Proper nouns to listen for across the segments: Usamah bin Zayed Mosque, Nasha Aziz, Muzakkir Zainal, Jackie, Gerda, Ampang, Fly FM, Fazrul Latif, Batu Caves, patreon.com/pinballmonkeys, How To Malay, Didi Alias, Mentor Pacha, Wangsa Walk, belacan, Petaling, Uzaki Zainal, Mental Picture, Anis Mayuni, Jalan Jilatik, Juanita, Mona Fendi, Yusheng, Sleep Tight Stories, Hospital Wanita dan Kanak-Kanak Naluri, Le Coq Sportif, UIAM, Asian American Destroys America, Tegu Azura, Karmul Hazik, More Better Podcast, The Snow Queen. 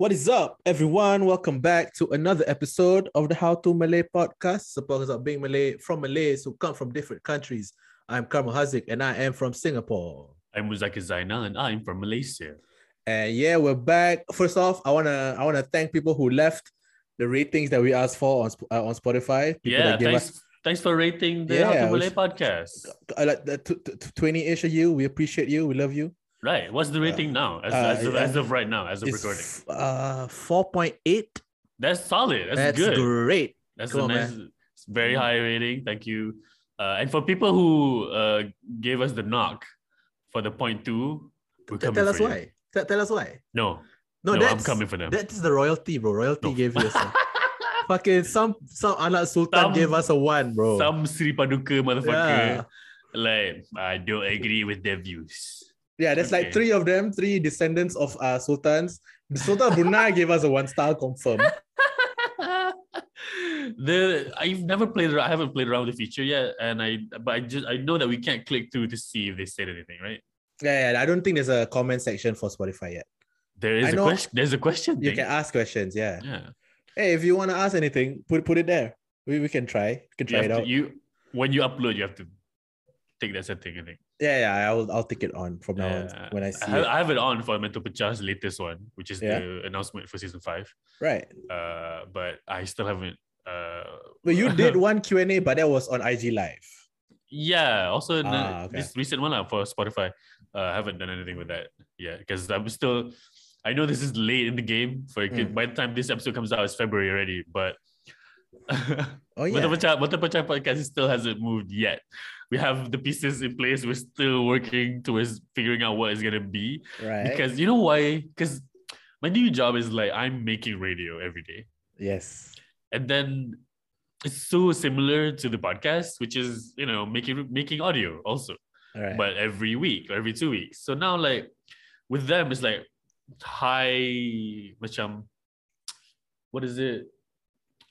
What is up, everyone? Welcome back to another episode of the How To Malay podcast, supporters of being Malay from Malays who come from different countries. I'm Karmul Hazik, and I am from Singapore. I'm Uzaki Zainal, and I'm from Malaysia. And yeah, we're back. First off, I wanna thank people who left the ratings that we asked for on Spotify. People that gave us... Thanks for rating the How To Malay podcast. Like 20-ish of you. We appreciate you. We love you. Right. What's the rating now? As of right now, as of recording. 4.8. That's solid. That's good. That's great. That's a nice, very high rating. Thank you. And for people who gave us the knock for the 0.2, we're coming for you. Tell us why. No, I'm coming for them. That's the royalty, bro. Royalty gave you a fucking some anak sultan gave us a 1, bro. Some Sri Paduka motherfucker. Yeah. Like, I don't agree with their views. Yeah, there's like three descendants of sultans. The Sultan Brunei gave us a 1-star confirm. I haven't played around with the feature yet, but I know that we can't click through to see if they said anything, right? Yeah, I don't think there's a comment section for Spotify yet. There's a question thing. You can ask questions, yeah. Hey, if you want to ask anything, put it there. We can try. We can try it out. When you upload, you have to take that setting, I think. Yeah, I'll take it on from now on when I see it. I have it on for Mentor Pacha's latest one, which is the announcement for season 5. Right. But I still haven't... But you did one Q&A, but that was on IG Live. Yeah, also this recent one for Spotify. I haven't done anything with that yet because I'm still... I know this is late in the game. By the time this episode comes out, it's February already, but... Mentor Pacha podcast still hasn't moved yet. We have the pieces in place. We're still working towards figuring out what it's going to be. Right. Because you know why? Because my new job is like I'm making radio every day. Yes. And then it's so similar to the podcast, which is, you know, making audio also. Right. But every week or every 2 weeks. So now like with them, it's like high, what is it?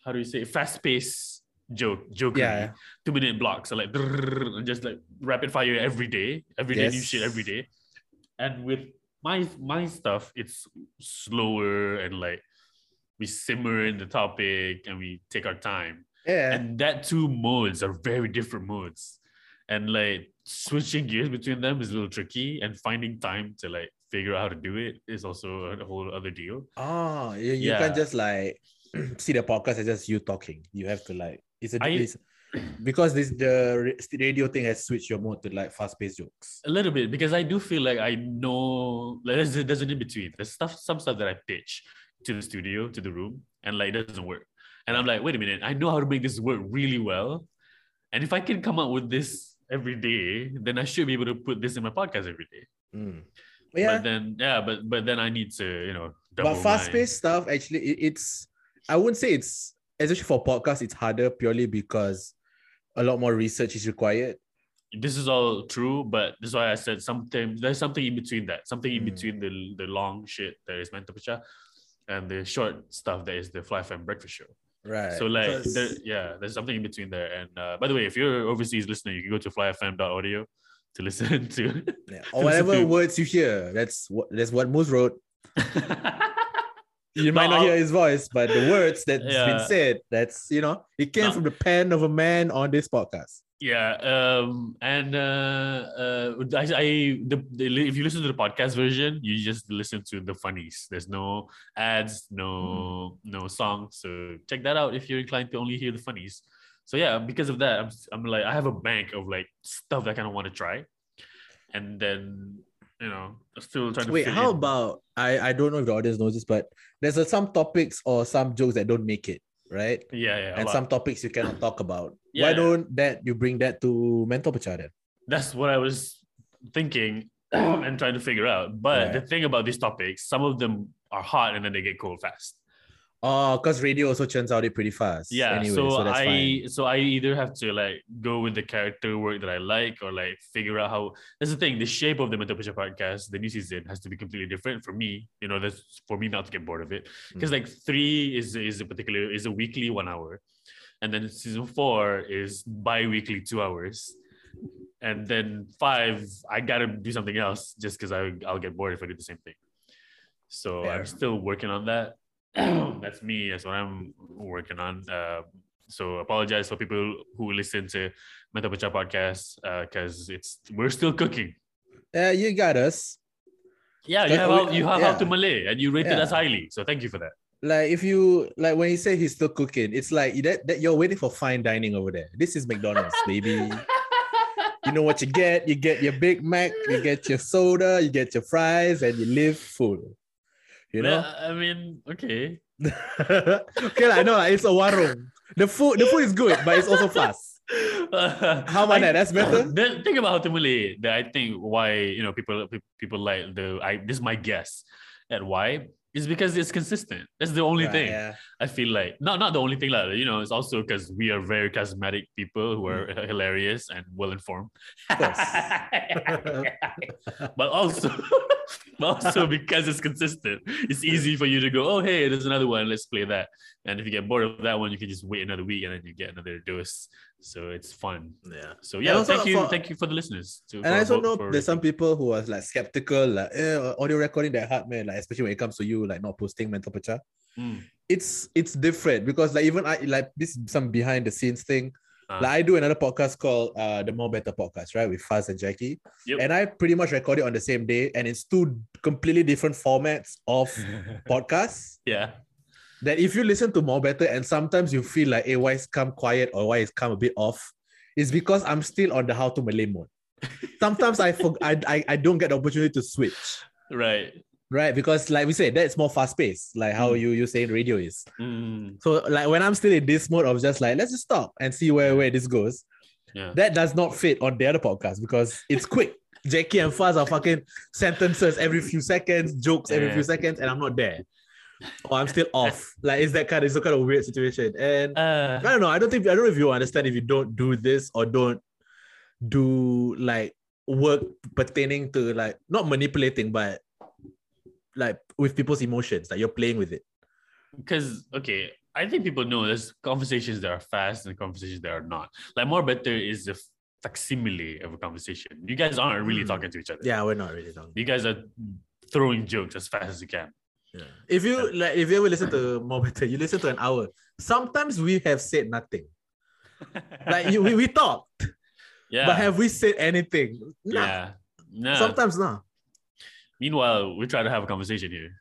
How do you say? Fast-paced. Joke, yeah. 2-minute blocks are like just like rapid fire every day, new shit every day. And with my stuff, it's slower and like we simmer in the topic and we take our time. Yeah, and that two modes are very different modes, and like switching gears between them is a little tricky, and finding time to like figure out how to do it is also a whole other deal. Oh, you can't just like see the podcast as just you talking. You have to like. Because the radio thing has switched your mode to like fast-paced jokes a little bit, because I do feel like I know like, there's an in-between. There's some stuff that I pitch to the studio, to the room, and like it doesn't work. And I'm like, wait a minute, I know how to make this work really well. And if I can come up with this every day, then I should be able to put this in my podcast every day. Mm. Yeah. But then I need to, you know, double but fast-paced stuff actually it's I wouldn't say it's. Especially for podcasts, it's harder purely because a lot more research is required. This is all true, but that's why I said sometimes there's something in between that. Something in between the long shit that is Mentor Pacha and the short stuff that is the Fly FM breakfast show. Right. So like, there's something in between there. And by the way, if you're overseas listening, you can go to flyfm.audio to listen to... Yeah. Or whatever words you hear. That's what Moose wrote. You might not hear his voice, but the words that's been said, that's, you know, it came from the pen of a man on this podcast. Yeah. If you listen to the podcast version, you just listen to the funnies. There's no ads, no song. So check that out if you're inclined to only hear the funnies. So yeah, because of that, I'm like, I have a bank of like stuff that I kind of want to try. And then... You know, still trying to wait. How about I don't know if the audience knows this, but there's some topics or some jokes that don't make it, right? Yeah. And some topics you cannot talk about. Yeah, Why don't you bring that to Mentor Pacha then? That's what I was thinking and trying to figure out. But the thing about these topics, some of them are hot and then they get cold fast. Oh, because radio also churns out it pretty fast. Yeah, anyway, so that's fine. So I either have to like go with the character work that I like, or like figure out how. That's the thing. The shape of the Mental Picture podcast, the new season, has to be completely different for me. You know, that's for me not to get bored of it, because like three is a weekly 1 hour, and then season four is bi-weekly 2 hours, and then five I gotta do something else just because I'll get bored if I do the same thing. So fair. I'm still working on that. That's me. That's what I'm working on. So apologize for people who listen to Mental Picture podcast because we're still cooking. You got us. Yeah, you have How to Malay, and you rated us highly. So thank you for that. Like if you like when he said he's still cooking, it's like that you're waiting for fine dining over there. This is McDonald's, baby. You know what you get. You get your Big Mac, you get your soda, you get your fries, and you live full. You know, I mean, okay. Okay, like, no, it's a warung. The food is good, but it's also fast. How about that? That's better. The thing about How to Malay that I think why, you know, people like this is my guess at why is because it's consistent. That's the only thing. Yeah. I feel like not the only thing, like, you know, it's also because we are very charismatic people who are hilarious and well informed. But also because it's consistent, it's easy for you to go, oh, hey, there's another one, let's play that. And if you get bored of that one, you can just wait another week and then you get another dose. So it's fun. Yeah. So yeah, thank you for the listeners. There's some people who are like skeptical, like audio recording that hard, man. Like especially when it comes to you, like not posting Mental Picture. It's different because like even I like this some behind the scenes thing. Like I do another podcast called the More Better Podcast, right, with Faz and Jackie. Yep. And I pretty much record it on the same day, and it's two completely different formats of podcasts. Yeah. That if you listen to More Better and sometimes you feel like, hey, why it's come quiet or why it's come a bit off, it's because I'm still on the How to Malay mode. Sometimes I don't get the opportunity to switch. Right, because like we said, that's more fast-paced, like how you say radio is. So like when I'm still in this mode of just like, let's just stop and see where this goes. Yeah. That does not fit on the other podcast because it's quick. Jackie and Faz are fucking sentences every few seconds, jokes every few seconds, and I'm not there. Or I'm still off. Like it's a kind of weird situation. And I don't know if you understand if you don't do this or don't do like work pertaining to like not manipulating, but like with people's emotions, like you're playing with it. Because, okay, I think people know there's conversations that are fast and conversations that are not. Like More Better is a facsimile of a conversation. You guys aren't really talking to each other. Yeah, we're not really talking. You guys are throwing jokes as fast as you can. Yeah. If you ever listen to More Better, you listen to an hour. Sometimes we have said nothing. Like we talked. Yeah. But have we said anything? Nah. Yeah. No. Sometimes not. Nah. Meanwhile, we try to have a conversation here.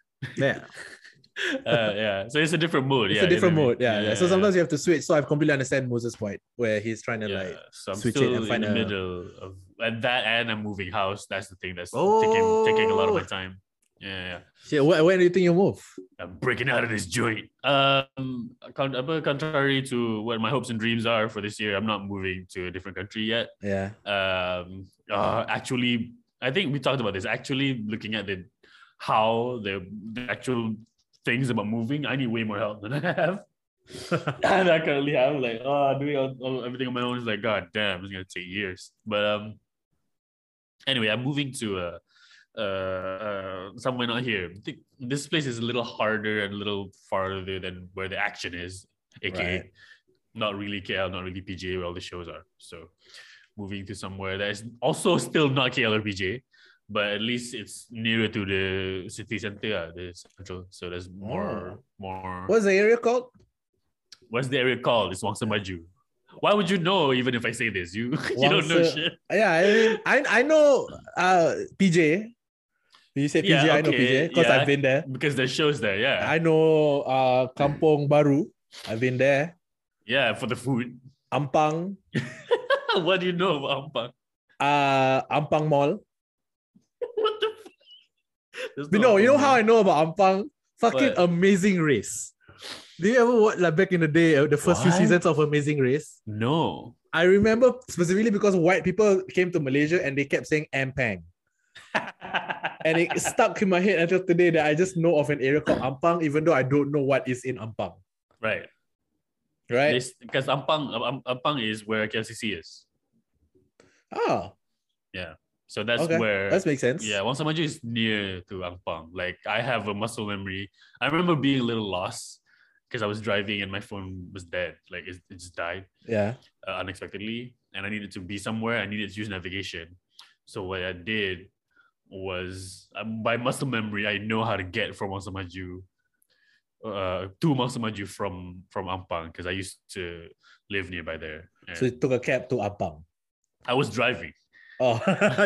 Yeah. So it's a different mood. It's a different mode. Yeah. So sometimes you have to switch. So I completely understand Moses' point where he's trying to like so I'm switch still it and find in the middle of at that and I'm moving house. That's the thing that's taking a lot of my time. Yeah. When do you think you move? I'm breaking out of this joint. Contrary to what my hopes and dreams are for this year, I'm not moving to a different country yet. Yeah. Actually, I think we talked about this. Actually, looking at the actual things about moving, I need way more help than I have. And I currently have like doing everything on my own is like god damn, it's gonna take years. But anyway, I'm moving to somewhere not here. I think this place is a little harder and a little farther than where the action is, aka not really KL, not really PJ, where all the shows are. So moving to somewhere that is also still not KL or PJ, but at least it's nearer to the city center, the central. So there's more. What's the area called? It's Wangsa Maju. Why would you know? Even if I say this, you don't know shit. Yeah, I mean, I know PJ. When you say PJ, I know PJ because I've been there. Because the show's there. Yeah, I know Kampong Baru. I've been there. Yeah, for the food. Ampang. What do you know about Ampang? Ampang Mall. What the fuck? You know how I know about Ampang? Fucking Amazing Race. Do you ever watch, like back in the day, the first few seasons of Amazing Race? No. I remember specifically because white people came to Malaysia and they kept saying Ampang. And it stuck in my head until today that I just know of an area called Ampang, even though I don't know what is in Ampang. Right. Right? Because Ampang is where KLCC is. Oh. Yeah. So that's okay. Where... That makes sense. Yeah, Wangsa Maju is near to Ampang. Like, I have a muscle memory. I remember being a little lost because I was driving and my phone was dead. Like, it just died. Yeah. Unexpectedly. And I needed to be somewhere. I needed to use navigation. So what I did was, by muscle memory, I know how to get from Wangsa Maju to Wangsa Maju from Ampang, because I used to live nearby there. And so you took a cab to Ampang? I was driving. Oh,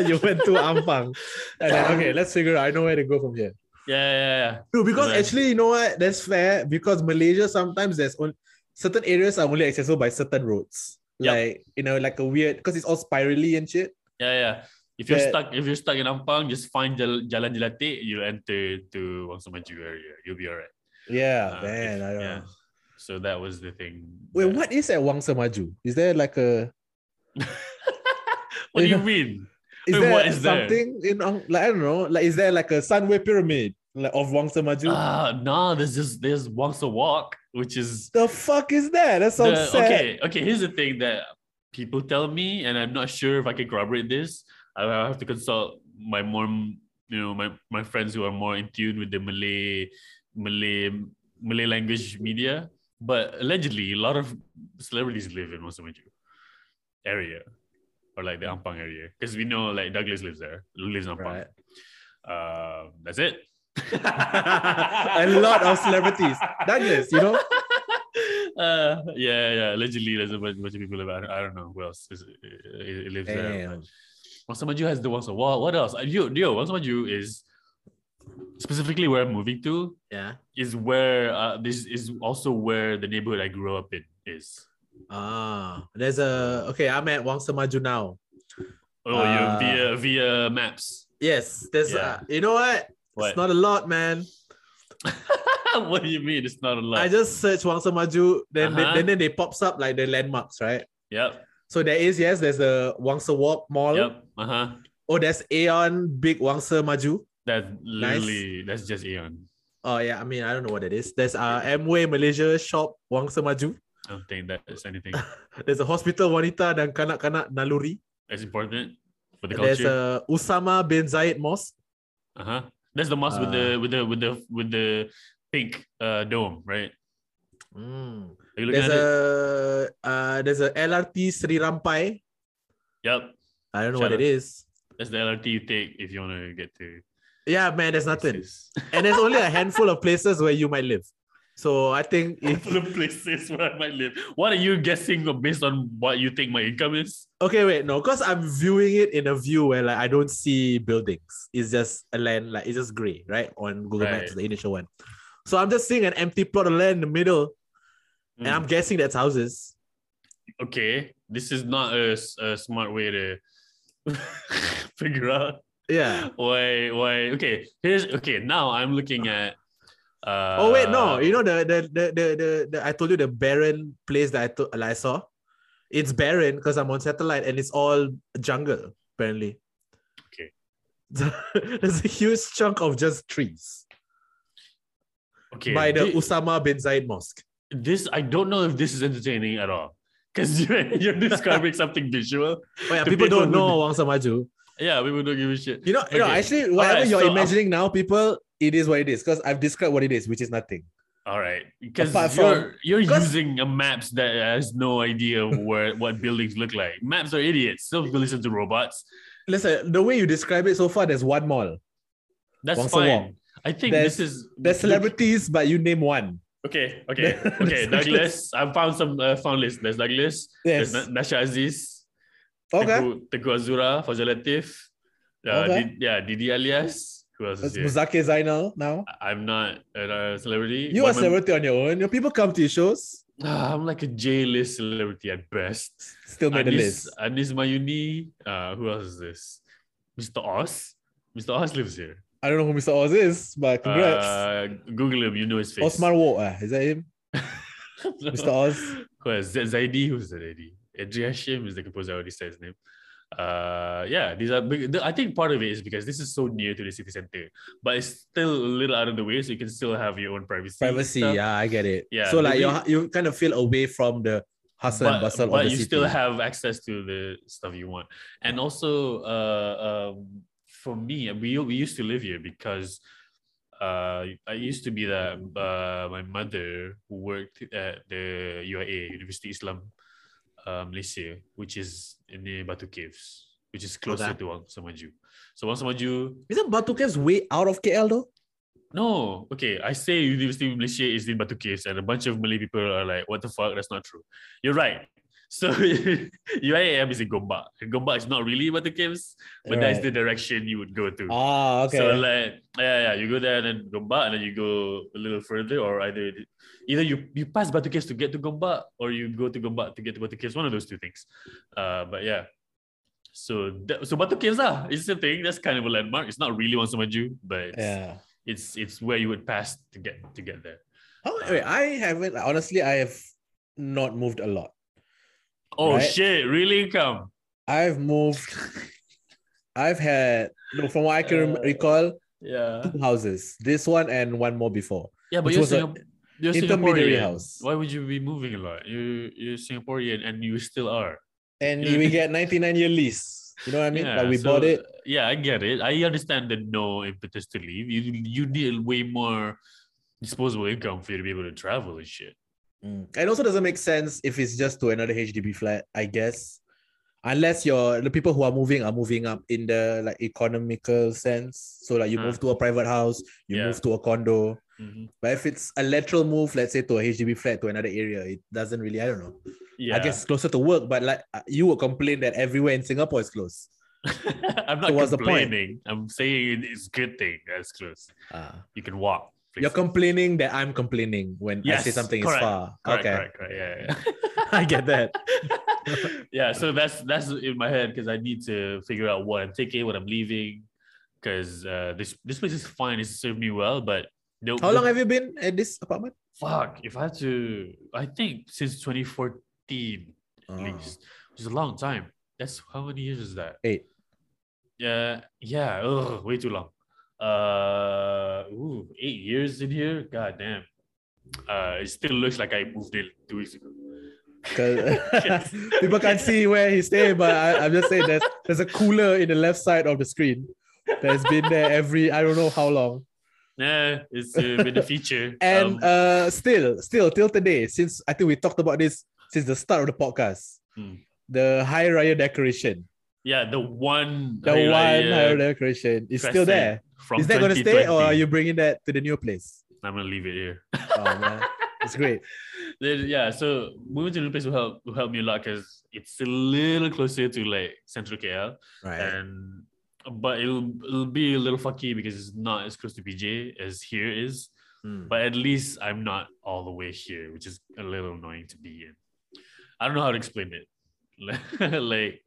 you went to Ampang. And then, okay, let's figure out, I know where to go from here. Yeah. Dude, because actually, you know what? That's fair. Because Malaysia, sometimes there's only certain areas are only accessible by certain roads. Yep. Like, you know, like a weird, because it's all spirally and shit. Yeah. If you're stuck in Ampang, just find Jalan Jilatik. You'll enter to Wangsa Maju area. You'll be alright. Yeah, man. I don't know. So that was the thing. Wait, what is at Wangsa Maju? Is there like a? What do you mean? Is there something in, like, I don't know? Like, is there like a Sunway Pyramid of Wangsa Maju? No, there's Wangsa Walk, which is the fuck is that? That sounds sad. Okay. Here's the thing that people tell me, and I'm not sure if I can corroborate this. I have to consult my more, you know, my friends who are more in tune with the Malay language media. But allegedly, a lot of celebrities live in Wangsa Maju area, or like the Ampang area, because we know like Douglas lives in Ampang. Right. That's it. A lot of celebrities, Douglas, you know. Allegedly, there's a bunch of people live. I don't know who else it lives there. But Wangsa Maju has the Wangsa Walk. What else? Yo, Wangsa Maju is specifically where I'm moving to. Yeah, is where this is also where the neighborhood I grew up in is. I'm at Wangsa Maju now. Oh, you're via maps. Yes, there's. Yeah. You know what? It's not a lot, man. What do you mean? It's not a lot. I just search Wangsa Maju, then they pops up like the landmarks, right? Yep. So there is, there's the Wangsa Walk Mall. Yep. Oh, there's Aeon Big Wangsa Maju. That's literally, nice. That's just Aeon. Oh yeah, I mean, I don't know what it is. There's Amway Malaysia Shop Wangsa Maju. I don't think that's anything. There's a Hospital Wanita dan Kanak-Kanak Naluri. That's important for the culture. There's a Usamah bin Zayed Mosque. That's the mosque with the pink dome, right? There's a LRT Sri Rampai. Yep. I don't know what it is. That's the LRT you take if you want to get to. Yeah, man, there's nothing. And there's only a handful of places where you might live. So I think places where I might live. What are you guessing based on what you think my income is? Okay, wait, no, because I'm viewing it in a view where like I don't see buildings. It's just a land, like it's just grey, right? On Google Maps, the initial one. So I'm just seeing an empty plot of land in the middle, and I'm guessing that's houses. Okay, this is not a smart way to figure out. Yeah. Why? Okay. Now I'm looking at. You know the I told you the barren place that I saw. It's barren because I'm on satellite and it's all jungle apparently. Okay. There's a huge chunk of just trees. Okay. By the Usamah bin Zayed Mosque. This, I don't know if this is entertaining at all, because you're describing something visual. Oh yeah, people don't know Wangsa Maju. Yeah, people don't give a shit. You know, actually, whatever you're imagining now, people, it is what it is. Because I've described what it is, which is nothing. All right. Because you're using a maps that has no idea where what buildings look like. Maps are idiots. Don't listen to robots. Listen, the way you describe it so far, there's one mall. That's Wangsa fine. Wong. I think there's celebrities, but you name one. Okay. Douglas. I found some list. There's Douglas. Yes. There's Nasha Aziz. Okay. Tegu Azura, Fazrul Latif, Didi Alias. Who else is here? Muzakkir Zainal now. I'm not a celebrity. You are a celebrity on your own. Your people come to your shows. I'm like a J-list celebrity at best. Still made the list. Anis Mayuni. Who else is this? Mr. Oz. Mr. Oz lives here. I don't know who Mr. Oz is, but congrats. Google him. You know his face. Osman Wo. Is that him? No. Mr. Oz. Who is Zaidi? Who's Zaidi? Adriashim is the composer. I already said his name. These are big. I think part of it is because this is so near to the city center, but it's still a little out of the way, so you can still have your own privacy. Yeah, I get it. Yeah, so like you kind of feel away from the hustle and bustle of the city, but you still have access to the stuff you want. And also, for me, we used to live here because I used to be that my mother who worked at the UIA, University Islam Malaysia, which is near Batu Caves, which is closer to Wangsa Maju. So Wangsa Maju... Isn't Batu Caves way out of KL though? No. Okay, I say University of Malaysia is in Batu Caves and a bunch of Malay people are like, what the fuck, that's not true. You're right. So UIAM is in Gombak. Gombak is not really Batu Caves, but right, that's the direction you would go to. Ah, okay. So like, you go there and then Gombak, and then you go a little further, or either you pass Batu Caves to get to Gombak, or you go to Gombak to get to Batu Caves. One of those two things. But yeah. So Batu Caves it's the thing. That's kind of a landmark. It's not really Wangsa Maju, but it's where you would pass to get there. Wait, I haven't. Honestly, I have not moved a lot. Oh right? Shit! Really? Come. I've moved. From what I can recall, two houses. This one and one more before. Yeah, but you're Singaporean. House. Why would you be moving a lot? You're Singaporean, and you still are. And we get 99-year lease. You know what I mean? Yeah, like we bought it. Yeah, I get it. I understand the no impetus to leave. You need way more disposable income for you to be able to travel and shit. It also doesn't make sense if it's just to another HDB flat, I guess. Unless the people who are moving up in the like economical sense. So like you move to a private house, you move to a condo. Mm-hmm. But if it's a lateral move, let's say to a HDB flat to another area, it doesn't really, I don't know. Yeah. I guess it's closer to work, but like you would complain that everywhere in Singapore is close. I'm not complaining. I'm saying it's a good thing that's close. You can walk. Please. You're complaining that I'm complaining when I say something is far. Correct. Yeah. I get that. So that's in my head because I need to figure out what I'm taking, what I'm leaving, because this place is fine. It served me well, but no. How long have you been at this apartment? Fuck, I think since 2014 at least, which is a long time. That's how many years is that? 8. Yeah. Way too long. 8 years in here. God damn. It still looks like I moved in 2 weeks ago. People can't see where he's staying, but I'm just saying there's a cooler in the left side of the screen that's been there every I don't know how long. Yeah, it's been a feature. And still till today, since I think we talked about this since the start of the podcast, the Hari Raya decoration. Yeah, Hari Raya decoration is still there. Is that going to stay or are you bringing that to the new place? I'm going to leave it here. Oh, man. It's great. So moving to the new place will help me a lot because it's a little closer to like central KL. Right. But it'll be a little fucky because it's not as close to PJ as here is. But at least I'm not all the way here, which is a little annoying to be in. I don't know how to explain it. Like...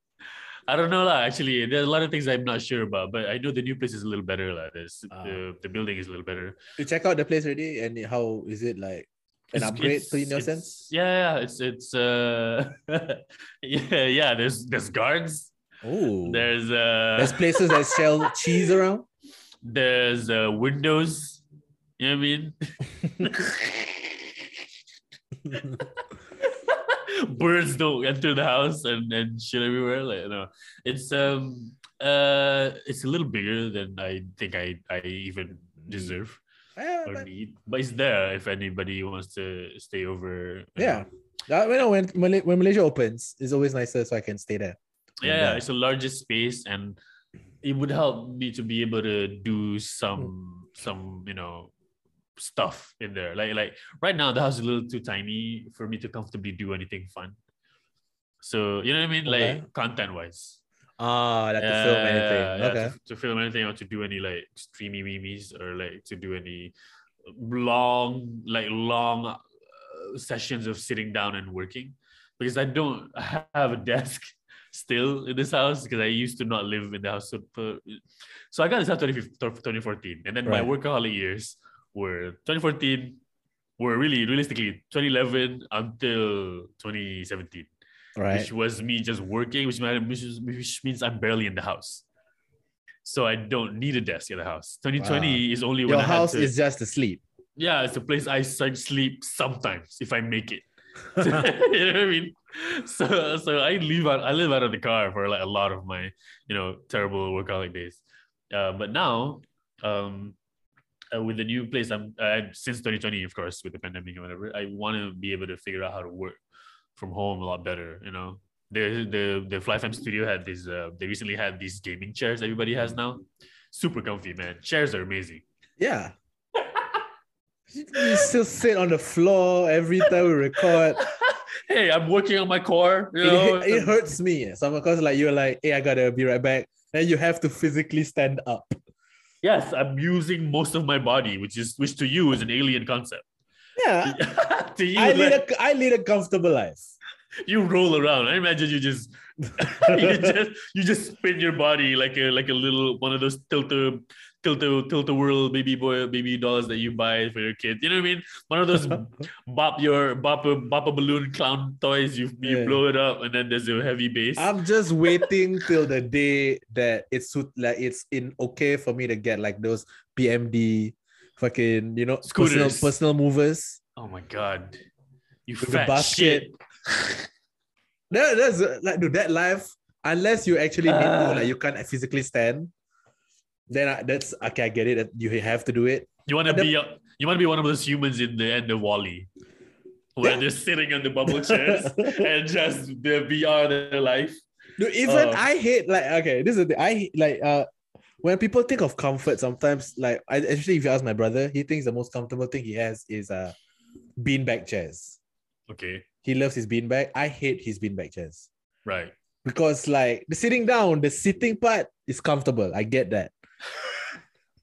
I don't know actually. There's a lot of things I'm not sure about, but I know the new place is a little better. The building is a little better. You check out the place already, and how is it like an upgrade to in your sense? Yeah. It's yeah. There's guards. Oh. There's places that sell cheese around. There's windows. You know what I mean? Birds don't enter the house and shit everywhere. Like no, it's a little bigger than I think I even deserve or need. But it's there if anybody wants to stay over. Yeah, when Malaysia opens, it's always nicer, so I can stay there. Yeah, it's the largest space, and it would help me to be able to do some stuff in there. Like right now the house is a little too tiny for me to comfortably do anything fun. So you know what I mean? Okay. Like content wise. To film anything. Okay. To film anything or to do any like streamy memes or like to do any long sessions of sitting down and working. Because I don't have a desk still in this house because I used to not live in the house. So I got this house 2014. And then my workaholic years were 2014, were really realistically 2011 until 2017. right, which was me just working, which means I'm barely in the house. So I don't need a desk in the house. 2020 is only when your house is just a sleep. Yeah, it's a place I sleep sometimes if I make it. You know what I mean? So I live out of the car for like a lot of my, you know, terrible workaholic days. But now, with the new place, I'm since 2020, of course, with the pandemic and whatever, I want to be able to figure out how to work from home a lot better. You know, the Fly FM studio had these. They recently had these gaming chairs everybody has now. Super comfy, man. Chairs are amazing. Yeah. You still sit on the floor every time we record. Hey, I'm working on my core. You know? It hurts me. So because like you're like, hey, I gotta be right back. Then you have to physically stand up. Yes, I'm using most of my body, which to you is an alien concept. Yeah. To you, I lead a comfortable life. You roll around. I imagine you just you just spin your body like a little one of those tilter world baby dolls that you buy for your kids. You know what I mean? One of those bop a balloon clown toys. You blow it up and then there's a heavy bass. I'm just waiting till the day that it's okay for me to get like those PMD fucking, you know, personal movers. Oh my god, you fat shit. That's like, dude, that life, unless you actually need to, like you can't physically stand. Then that's okay. I get it. You have to do it. You want to be one of those humans in the end of WALL-E, where they're sitting on the bubble chairs and just the VR their life. Dude, even I hate this is the thing. When people think of comfort, sometimes especially if you ask my brother, he thinks the most comfortable thing he has is beanbag chairs. Okay. He loves his beanbag. I hate his beanbag chairs. Right. Because the sitting down, the sitting part is comfortable. I get that.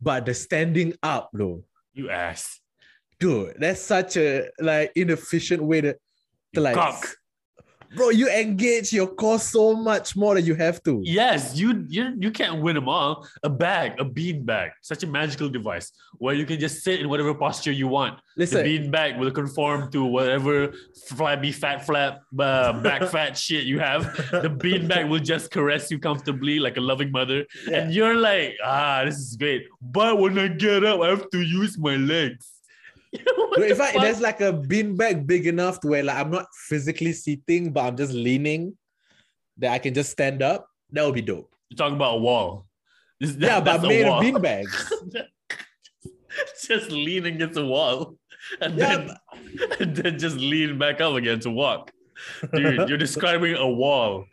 But the standing up though, you ass, dude, that's such a inefficient way to bro, you engage your core so much more than you have to. Yes, you can't win them all. A bean bag, such a magical device where you can just sit in whatever posture you want. Listen, the bean bag will conform to whatever flabby fat flap back fat shit you have. The bean bag will just caress you comfortably like a loving mother, and you're like, this is great. But when I get up, I have to use my legs. There's a beanbag big enough to where I'm not physically sitting, but I'm just leaning, that I can just stand up, that would be dope. You're talking about a wall. But made of beanbags. Just lean against a wall and then just lean back up again to walk. Dude, you're describing a wall.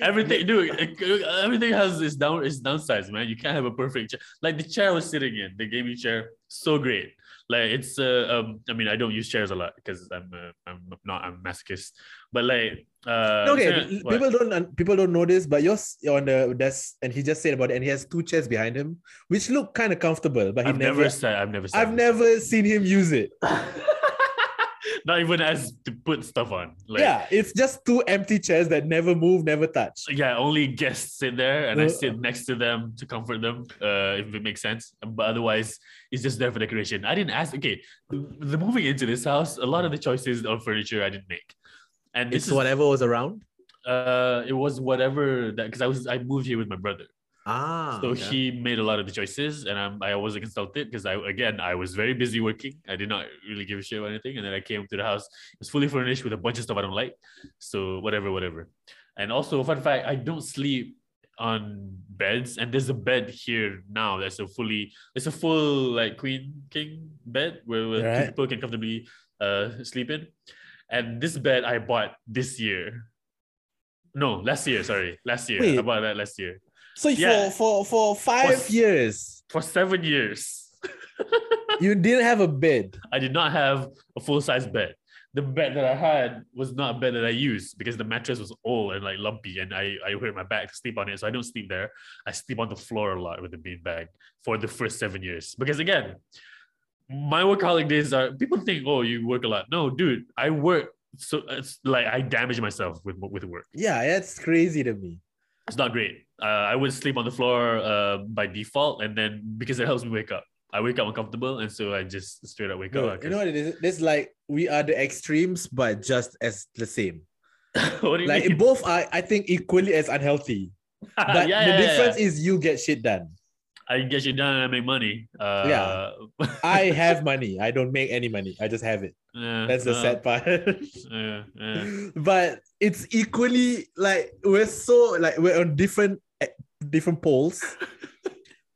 Everything, dude. Everything has its downsides, man. You can't have a perfect chair. Like the chair I was sitting in, the gaming chair, so great. It's I mean, I don't use chairs a lot because I'm masochist. But people don't know this, but you're on the desk, and he just said about it, and he has two chairs behind him, which look kind of comfortable. But I've never seen him use it. Not even as to put stuff on. It's just two empty chairs that never move, never touch. Yeah, only guests sit there, and I sit next to them to comfort them, if it makes sense. But otherwise, it's just there for decoration. I didn't ask. Okay, the moving into this house, a lot of the choices of furniture I didn't make, and it's whatever was around. It was whatever that, because I moved here with my brother. He made a lot of the choices, and I wasn't consulted because I was very busy working. I did not really give a shit about anything, and then I came to the house. It was fully furnished with a bunch of stuff I don't like. So whatever. And also, fun fact, I don't sleep on beds, and there's a bed here now that's a full queen king bed where people can comfortably sleep in. And this bed I bought last year. Wait. I bought that last year. So for 7 years, you didn't have a bed. I did not have a full-size bed. The bed that I had was not a bed that I used because the mattress was old and lumpy, and I hurt my back to sleep on it. So I don't sleep there. I sleep on the floor a lot with the beanbag for the first 7 years. Because again, my workaholic days are, people think, oh, you work a lot. No, dude, I work. So it's I damage myself with work. Yeah, that's crazy to me. It's not great. I would sleep on the floor by default, and then because it helps me wake up. I wake up uncomfortable, and so I just straight up wake up. You know what it is? It's we are the extremes, but just as the same. What do you mean? Both are, I think, equally as unhealthy. But the difference is you get shit done. I get shit done and I make money. I have money. I don't make any money. I just have it. Yeah, that's the sad part. But it's equally like we're on different poles,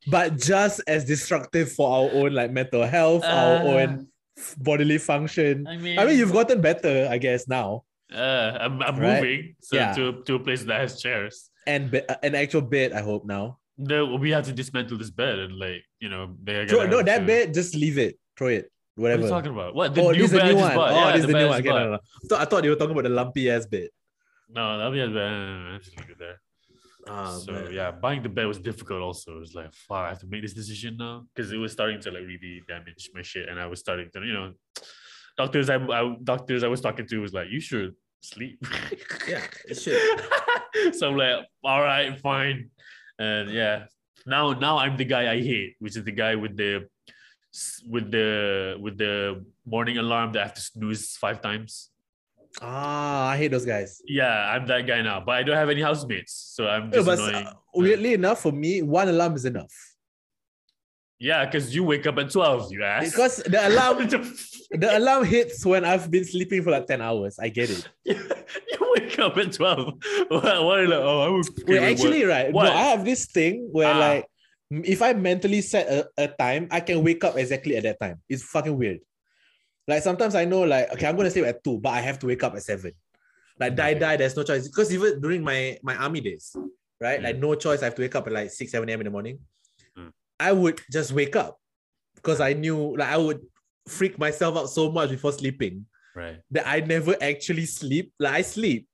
but just as destructive for our own mental health, our own bodily function. I mean, you've gotten better, I guess, now. I'm right? Moving to a place that has chairs and an actual bed. I hope now. No, we have to dismantle this bed and that bed, just leave it, throw it, whatever. What are you talking about? What? The new one. This is the new one. Okay, no. So I thought you were talking about the lumpy ass bed. No, lumpy ass bed. No. Just leave it there. Buying the bed was difficult. Also, it was like, fuck, I have to make this decision now because it was starting to really damage my shit, and I was starting to Doctors I was talking to was like, you should sleep. Yeah, it should. So I'm like, all right, fine. And now I'm the guy I hate, which is the guy with the morning alarm that I have to snooze 5 times. I hate those guys. Yeah, I'm that guy now, but I don't have any housemates, so I'm just annoying. Weirdly enough, for me, one alarm is enough. Yeah, because you wake up at 12, you ass. Because the alarm hits when I've been sleeping for 10 hours. I get it. You wake up at 12. I have this thing where if I mentally set a time, I can wake up exactly at that time. It's fucking weird. Sometimes I know okay, I'm going to sleep at 2, but I have to wake up at 7. There's no choice. Because even during my army days, right? Mm. No choice. I have to wake up at 6, 7 a.m. in the morning. I would just wake up because I knew I would freak myself out so much before sleeping, right? That I never actually sleep. I sleep,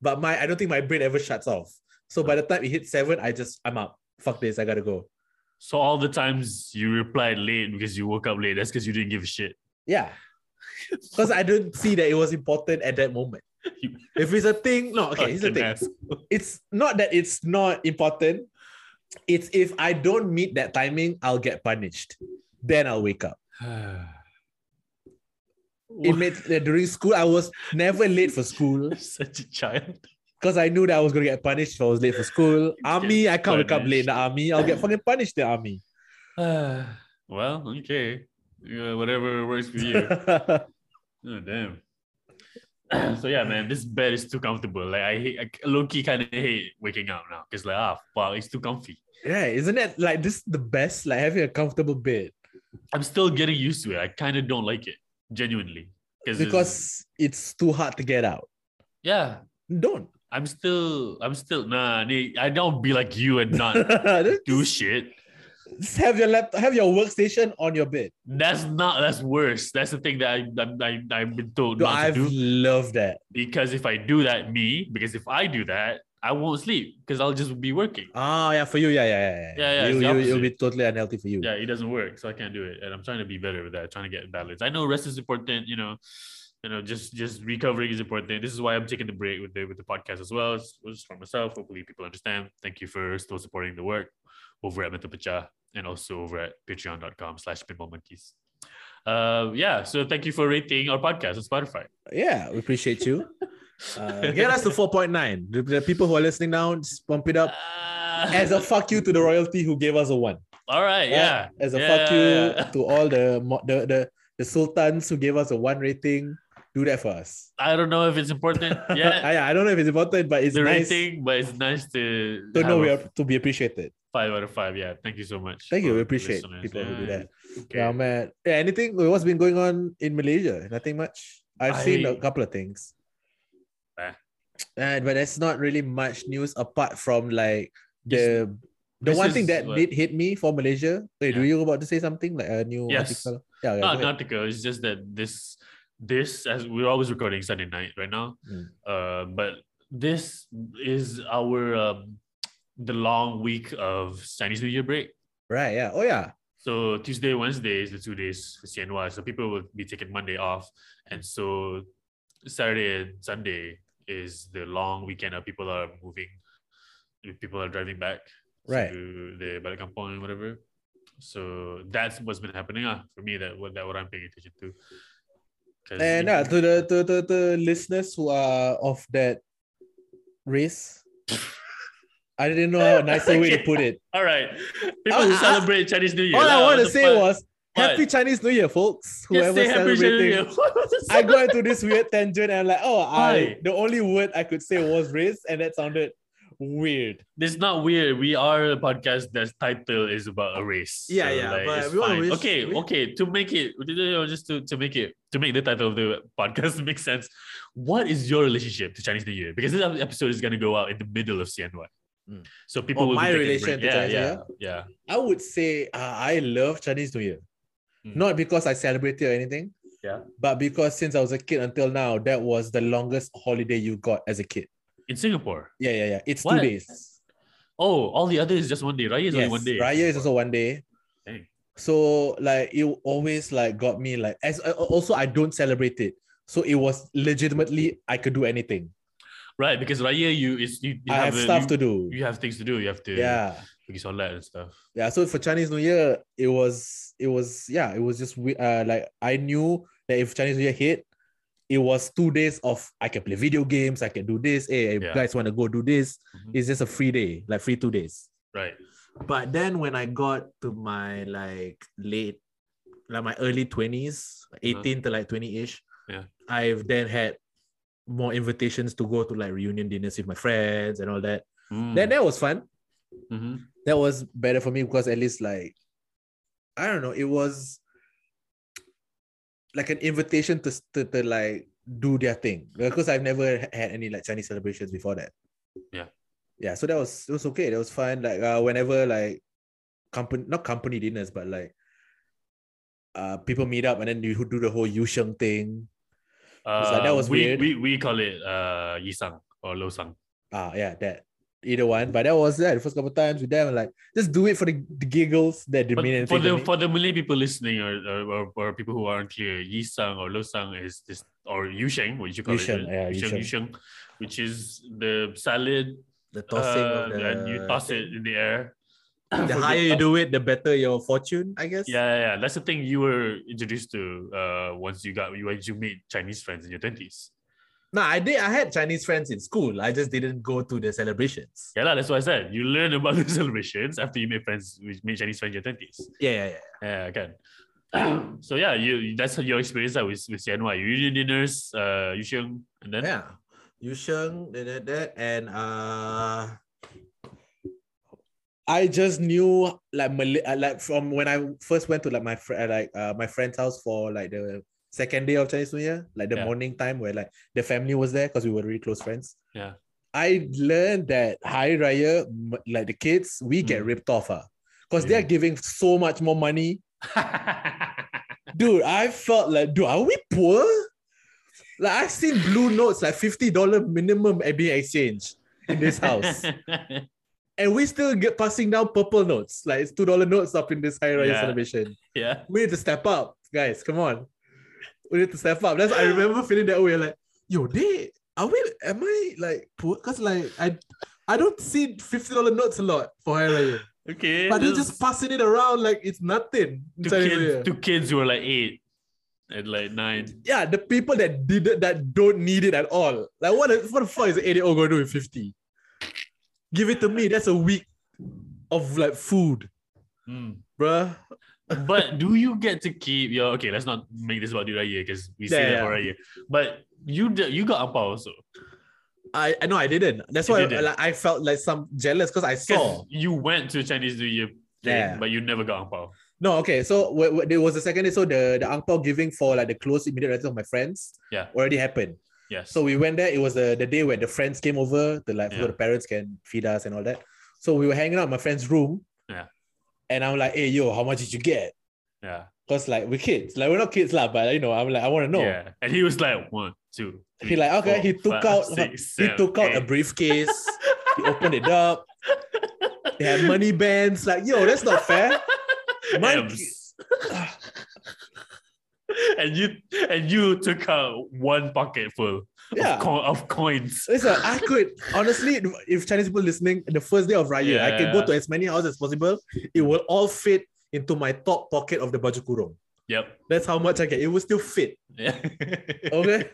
but I don't think my brain ever shuts off. So by the time it hits 7, I'm up. Fuck this, I gotta go. So all the times you replied late because you woke up late, that's because you didn't give a shit. Yeah, because I don't see that it was important at that moment. If it's a thing, here's the thing. It's not that it's not important. It's if I don't meet that timing, I'll get punished. Then I'll wake up. During school, I was never late for school. Such a child. Because I knew that I was going to get punished if I was late for school. Army, I can't wake up late in the army. I'll get fucking punished in the army. Okay. Whatever works for you. Oh, damn. So man, this bed is too comfortable. I low-key kind of hate waking up now. It's fuck, it's too comfy. Yeah, isn't it this the best? Having a comfortable bed. I'm still getting used to it. I kind of don't like it, genuinely. Because it's too hard to get out. Yeah. Don't. I'm still. Nah, I don't be like you and not do shit. Just have your laptop, have your workstation on your bed. That's worse. That's the thing that I've been told not to do. I love that. Because if I do that, I won't sleep because I'll just be working. For you, it'll be totally unhealthy for you. Yeah, it doesn't work, so I can't do it. And I'm trying to be better with that, trying to get balance. I know rest is important, just recovering is important. This is why I'm taking the break with the podcast as well. It's just for myself. Hopefully people understand. Thank you for still supporting the work over at Mental Pacha and also over at patreon.com/pinballmonkeys. So thank you for rating our podcast on Spotify. Yeah, we appreciate you. Get us to 4.9. The people who are listening now, just pump it up as a fuck you to the royalty who gave us a 1. All right, yeah. As a fuck you to all the sultans who gave us a 1 rating. Do that for us. I don't know if it's important. Yeah, I don't know if it's important, but it's nice. Rating, but it's nice to know to be appreciated. 5 out of 5. Yeah, thank you so much. Thank you. We appreciate people who do that. Okay. Yeah, man. Yeah, anything? What's been going on in Malaysia? Nothing much. I've seen a couple of things. But that's not really much news apart from the one thing that did hit me for Malaysia. Wait, do you about to say something a new article? Yeah, not an article. It's just that this as we're always recording Sunday night right now. But this is our the long week of Chinese New Year break. Right, yeah. Oh, yeah. So Tuesday, Wednesday is the 2 days for CNY. So people will be taking Monday off. And so Saturday and Sunday is the long weekend of people are moving. People are driving back. Right. To the Balik Kampung and whatever. So that's what's been happening for me. That's what I'm paying attention to. And to the to listeners who are of that race, I didn't know a nicer way to put it. All right. People who celebrate Chinese New Year. All I want to say was, Happy Chinese New Year, folks. Whoever celebrating. I got into this weird tangent and I'm like, the only word I could say was race, and that sounded weird. It's not weird. We are a podcast that's title is about a race. Yeah, so but we want to to make it, to make the title of the podcast make sense. What is your relationship to Chinese New Year? Because this episode is going to go out in the middle of CNY. So people will my relation to Chinese New Year. Yeah. I would say I love Chinese New Year. Not because I celebrate it or anything, but because since I was a kid until now, that was the longest holiday you got as a kid. In Singapore? Yeah. It's 2 days. Oh, all the other is just 1 day. Raya is only 1 day. Raya is also 1 day. Dang. So, it always, got me, as also, I don't celebrate it. So, it was legitimately, I could do anything. Right, because Raya, you have stuff to do. You have things to do. You have to... Yeah. And stuff. Yeah, so for Chinese New Year, it was just I knew that if Chinese New Year hit, it was 2 days of I can play video games, I can do this. Hey, if you guys want to go do this, it's just a free day, free 2 days. Right. But then when I got to my my early 20s, 18 to 20-ish, I've then had more invitations to go to reunion dinners with my friends and all that. Then that was fun. That was better for me because at least I don't know, it was an invitation to do their thing, because I've never had any Chinese celebrations before that. Yeah So it was okay, that was fine. Whenever company dinners, but people meet up and then you do the whole yusheng thing. That was weird. We call it yisang or losang. That. Either one, but that was the first couple of times with them. Just do it for the giggles. That for the Malay people listening or people who aren't clear, Yisang or Losang is this, or Yusheng, what you call Yusheng, it? Yusheng, which is the salad, the tossing of the, and you toss it in the air. The higher you do it, the better your fortune, I guess. Yeah. That's the thing you were introduced to once you made Chinese friends in your 20s. No, I did. I had Chinese friends in school. I just didn't go to the celebrations. Yeah, that's what I said. You learn about the celebrations after you made Chinese friends in your 20s. Yeah, again. So yeah, that's your experience with CNY. Union dinners, Yusheng, and then Yusheng, that, and I just knew Malay, from when I first went to my friend's house for the second day of Chinese New Year, the morning time where the family was there because we were really close friends. Yeah, I learned that Hari Raya, the kids, we get ripped off, because they're giving so much more money. Dude, I felt are we poor? I've seen blue notes $50 minimum being exchanged in this house, and we still get passing down purple notes. It's $2 notes up in this Hari Raya celebration. Yeah, we need to step up, guys. Come on. We need to step up. That's I remember feeling that way. Am I poor? Because I don't see $50 notes a lot for Hari Raya. Okay. But they're just passing it around it's nothing. Two kids who are 8 and 9. Yeah, the people that did it, that don't need it at all. What the fuck is an 8-year-old gonna do with 50? Give it to me. That's a week of food. Bruh. But do you get to keep your... Okay, let's not make this about you right here because we say that for right here. But you got Ampang also. No, I didn't. That's why I felt some jealous because I saw. You went to Chinese New Year, but you never got Ampang. No, okay. So there was the second day. So the Ampang giving for the close immediate relatives of my friends already happened. Yes. So we went there. It was the day where the friends came over. So the parents can feed us and all that. So we were hanging out in my friend's room. Yeah. And I'm like, hey, yo, how much did you get? Yeah. Because we're kids. We're not kids, but I'm I want to know. Yeah. And he was 1, 2, 3. He four, he took five, out six, seven, he took out eight. A briefcase, he opened it up. They had money bands. Yo, that's not fair. And you took out one pocket full of coins. Listen, I could honestly, if Chinese people listening, the first day of Raya, I can go to as many houses as possible. It will all fit into my top pocket of the baju kurung. Yep. That's how much I get. It was still fit. Yeah. Okay.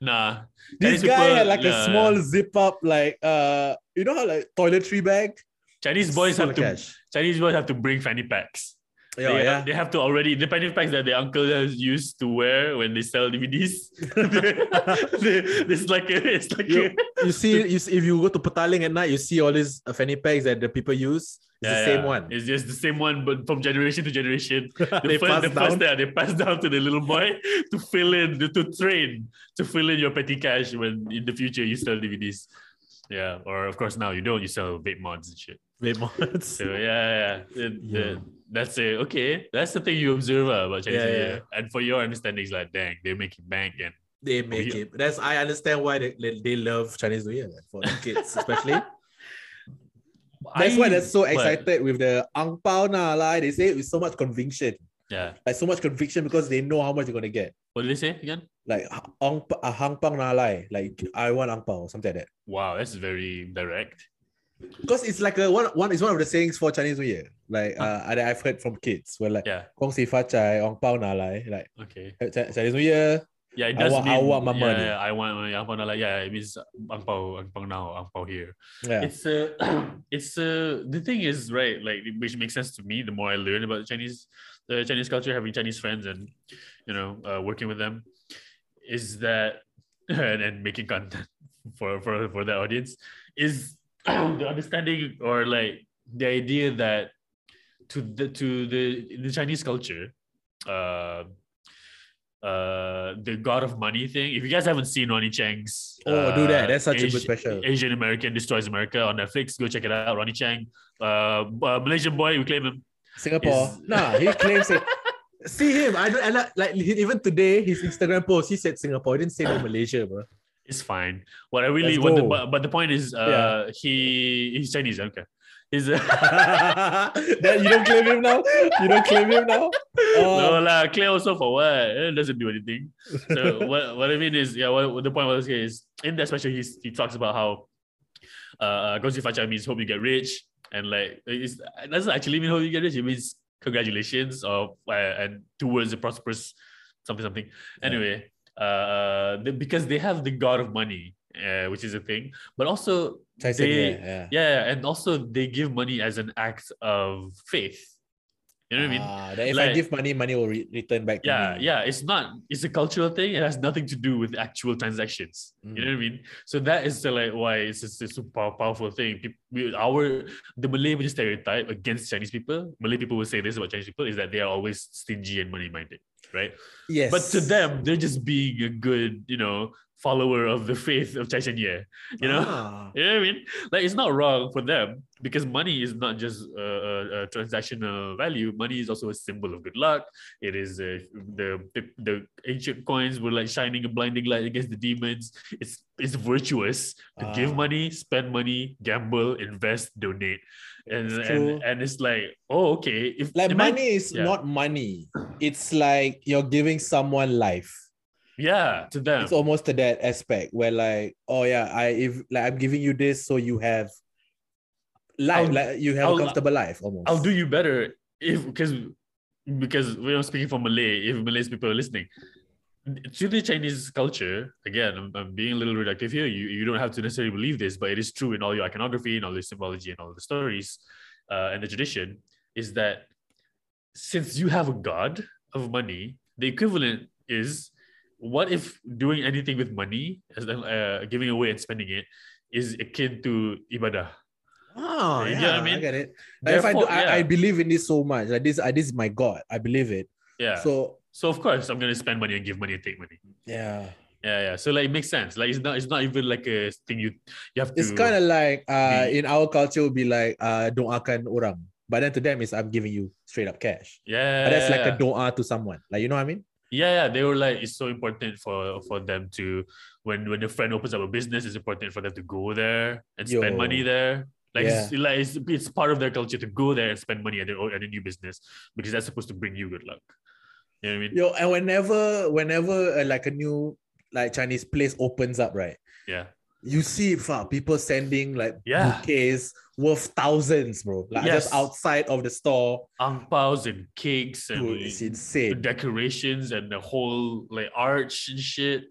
Nah. This guy had like a small zip up, like you know how like toiletry bag. Chinese boys have to bring fanny packs. Yeah, they have to already the fanny packs that the uncle has used to wear when they sell DVDs. You see, if you go to Petaling at night, you see all these fanny packs that the people use. It's the same one. It's just the same one, but from generation to generation. They pass down to the little boy to fill in, to fill in your petty cash when in the future you sell DVDs. Yeah, or of course now you don't. You sell vape mods and shit. Vape mods. So, that's it. Okay, that's the thing you observe about Chinese media. And for your understanding, it's like, dang, they make it bank and they make it. That's I understand why they love Chinese New Year, like, for the kids especially. That's why they're so excited with the ang pao na like they say it with so much conviction. Yeah, like so much conviction because they know how much you're gonna get. What did they say again? Like angpang na lai, like I want angpao, something like that. Wow, that's very direct. Because it's like it's one of the sayings for Chinese New Year. Like that I've heard from kids where like kong si fa chai angpao na lai, like okay Chinese New Year. Yeah, it does mean. I want my money. Yeah, I want my money. Yeah, it means angpao now, angpao here. Yeah. It's the thing is right, like which makes sense to me. The more I learn about the Chinese culture, having Chinese friends, and you know, working with them, is that and making content for the audience is the understanding or like the idea that to the Chinese culture. The God of Money thing. If you guys haven't seen Ronnie Chang's do that. That's such a good special. Asian American Destroys America on Netflix. Go check it out. Ronnie Chang. Malaysian boy, we claim him. Singapore. Nah, he claims it. See him. Even today, his Instagram post, he said Singapore. He didn't say no Malaysia, bro. It's fine. But the point is, he's Chinese. Okay. You don't claim him now? No lah, claim also for what? It doesn't do anything. So what I mean is, the point was is in that special he talks about how Gongsi Facha means hope you get rich, and like it doesn't actually mean hope you get rich. It means congratulations or and towards the prosperous something. Anyway, because they have the God of Money. Which is a thing, but also and also they give money as an act of faith. You know what I mean? That if I give money will return back to me. Yeah, it's a cultural thing. It has nothing to do with actual transactions. You know what I mean? So that is like why it's a powerful thing. The Malay stereotype against Chinese people, Malay people will say this about Chinese people, is that they are always stingy and money-minded, right? Yes. But to them, they're just being a good, follower of the faith of Chai Shen Ye, you know what I mean? Like it's not wrong for them because money is not just a transactional value. Money is also a symbol of good luck. It is the ancient coins were like shining a blinding light against the demons. It's virtuous to give money, spend money, gamble, invest, donate, and it's like okay. If like money is not money, it's like you're giving someone life. Yeah, to them. It's almost to that aspect where like, I'm giving you this so you have life, a comfortable life almost. I'll do you better because we're speaking for Malay, if Malay people are listening. To the Chinese culture, again, I'm being a little reductive here. You don't have to necessarily believe this, but it is true in all your iconography and all the symbology and all the stories and the tradition is that since you have a god of money, the equivalent is what if doing anything with money, giving away and spending it, is akin to ibadah? Oh, you know what I mean? I get it. Like I believe in this so much. Like this is my God. I believe it. Yeah. So of course, I'm gonna spend money and give money and take money. Yeah. Yeah. So like, it makes sense. Like it's not even like a thing you have to. It's kind of like in our culture, it would be like doakan orang, but then to them is I'm giving you straight up cash. Yeah. But that's like a doa to someone. Like you know what I mean? Yeah, they were like, it's so important for them to, when a friend opens up a business, it's important for them to go there and spend money there. Like, it's part of their culture to go there and spend money at a new business because that's supposed to bring you good luck. You know what I mean? And whenever like a new like Chinese place opens up, right? Yeah. You see, people sending like bouquets worth thousands, bro. Like just outside of the store, angpaos and cakes and it's insane. The decorations and the whole like arch and shit,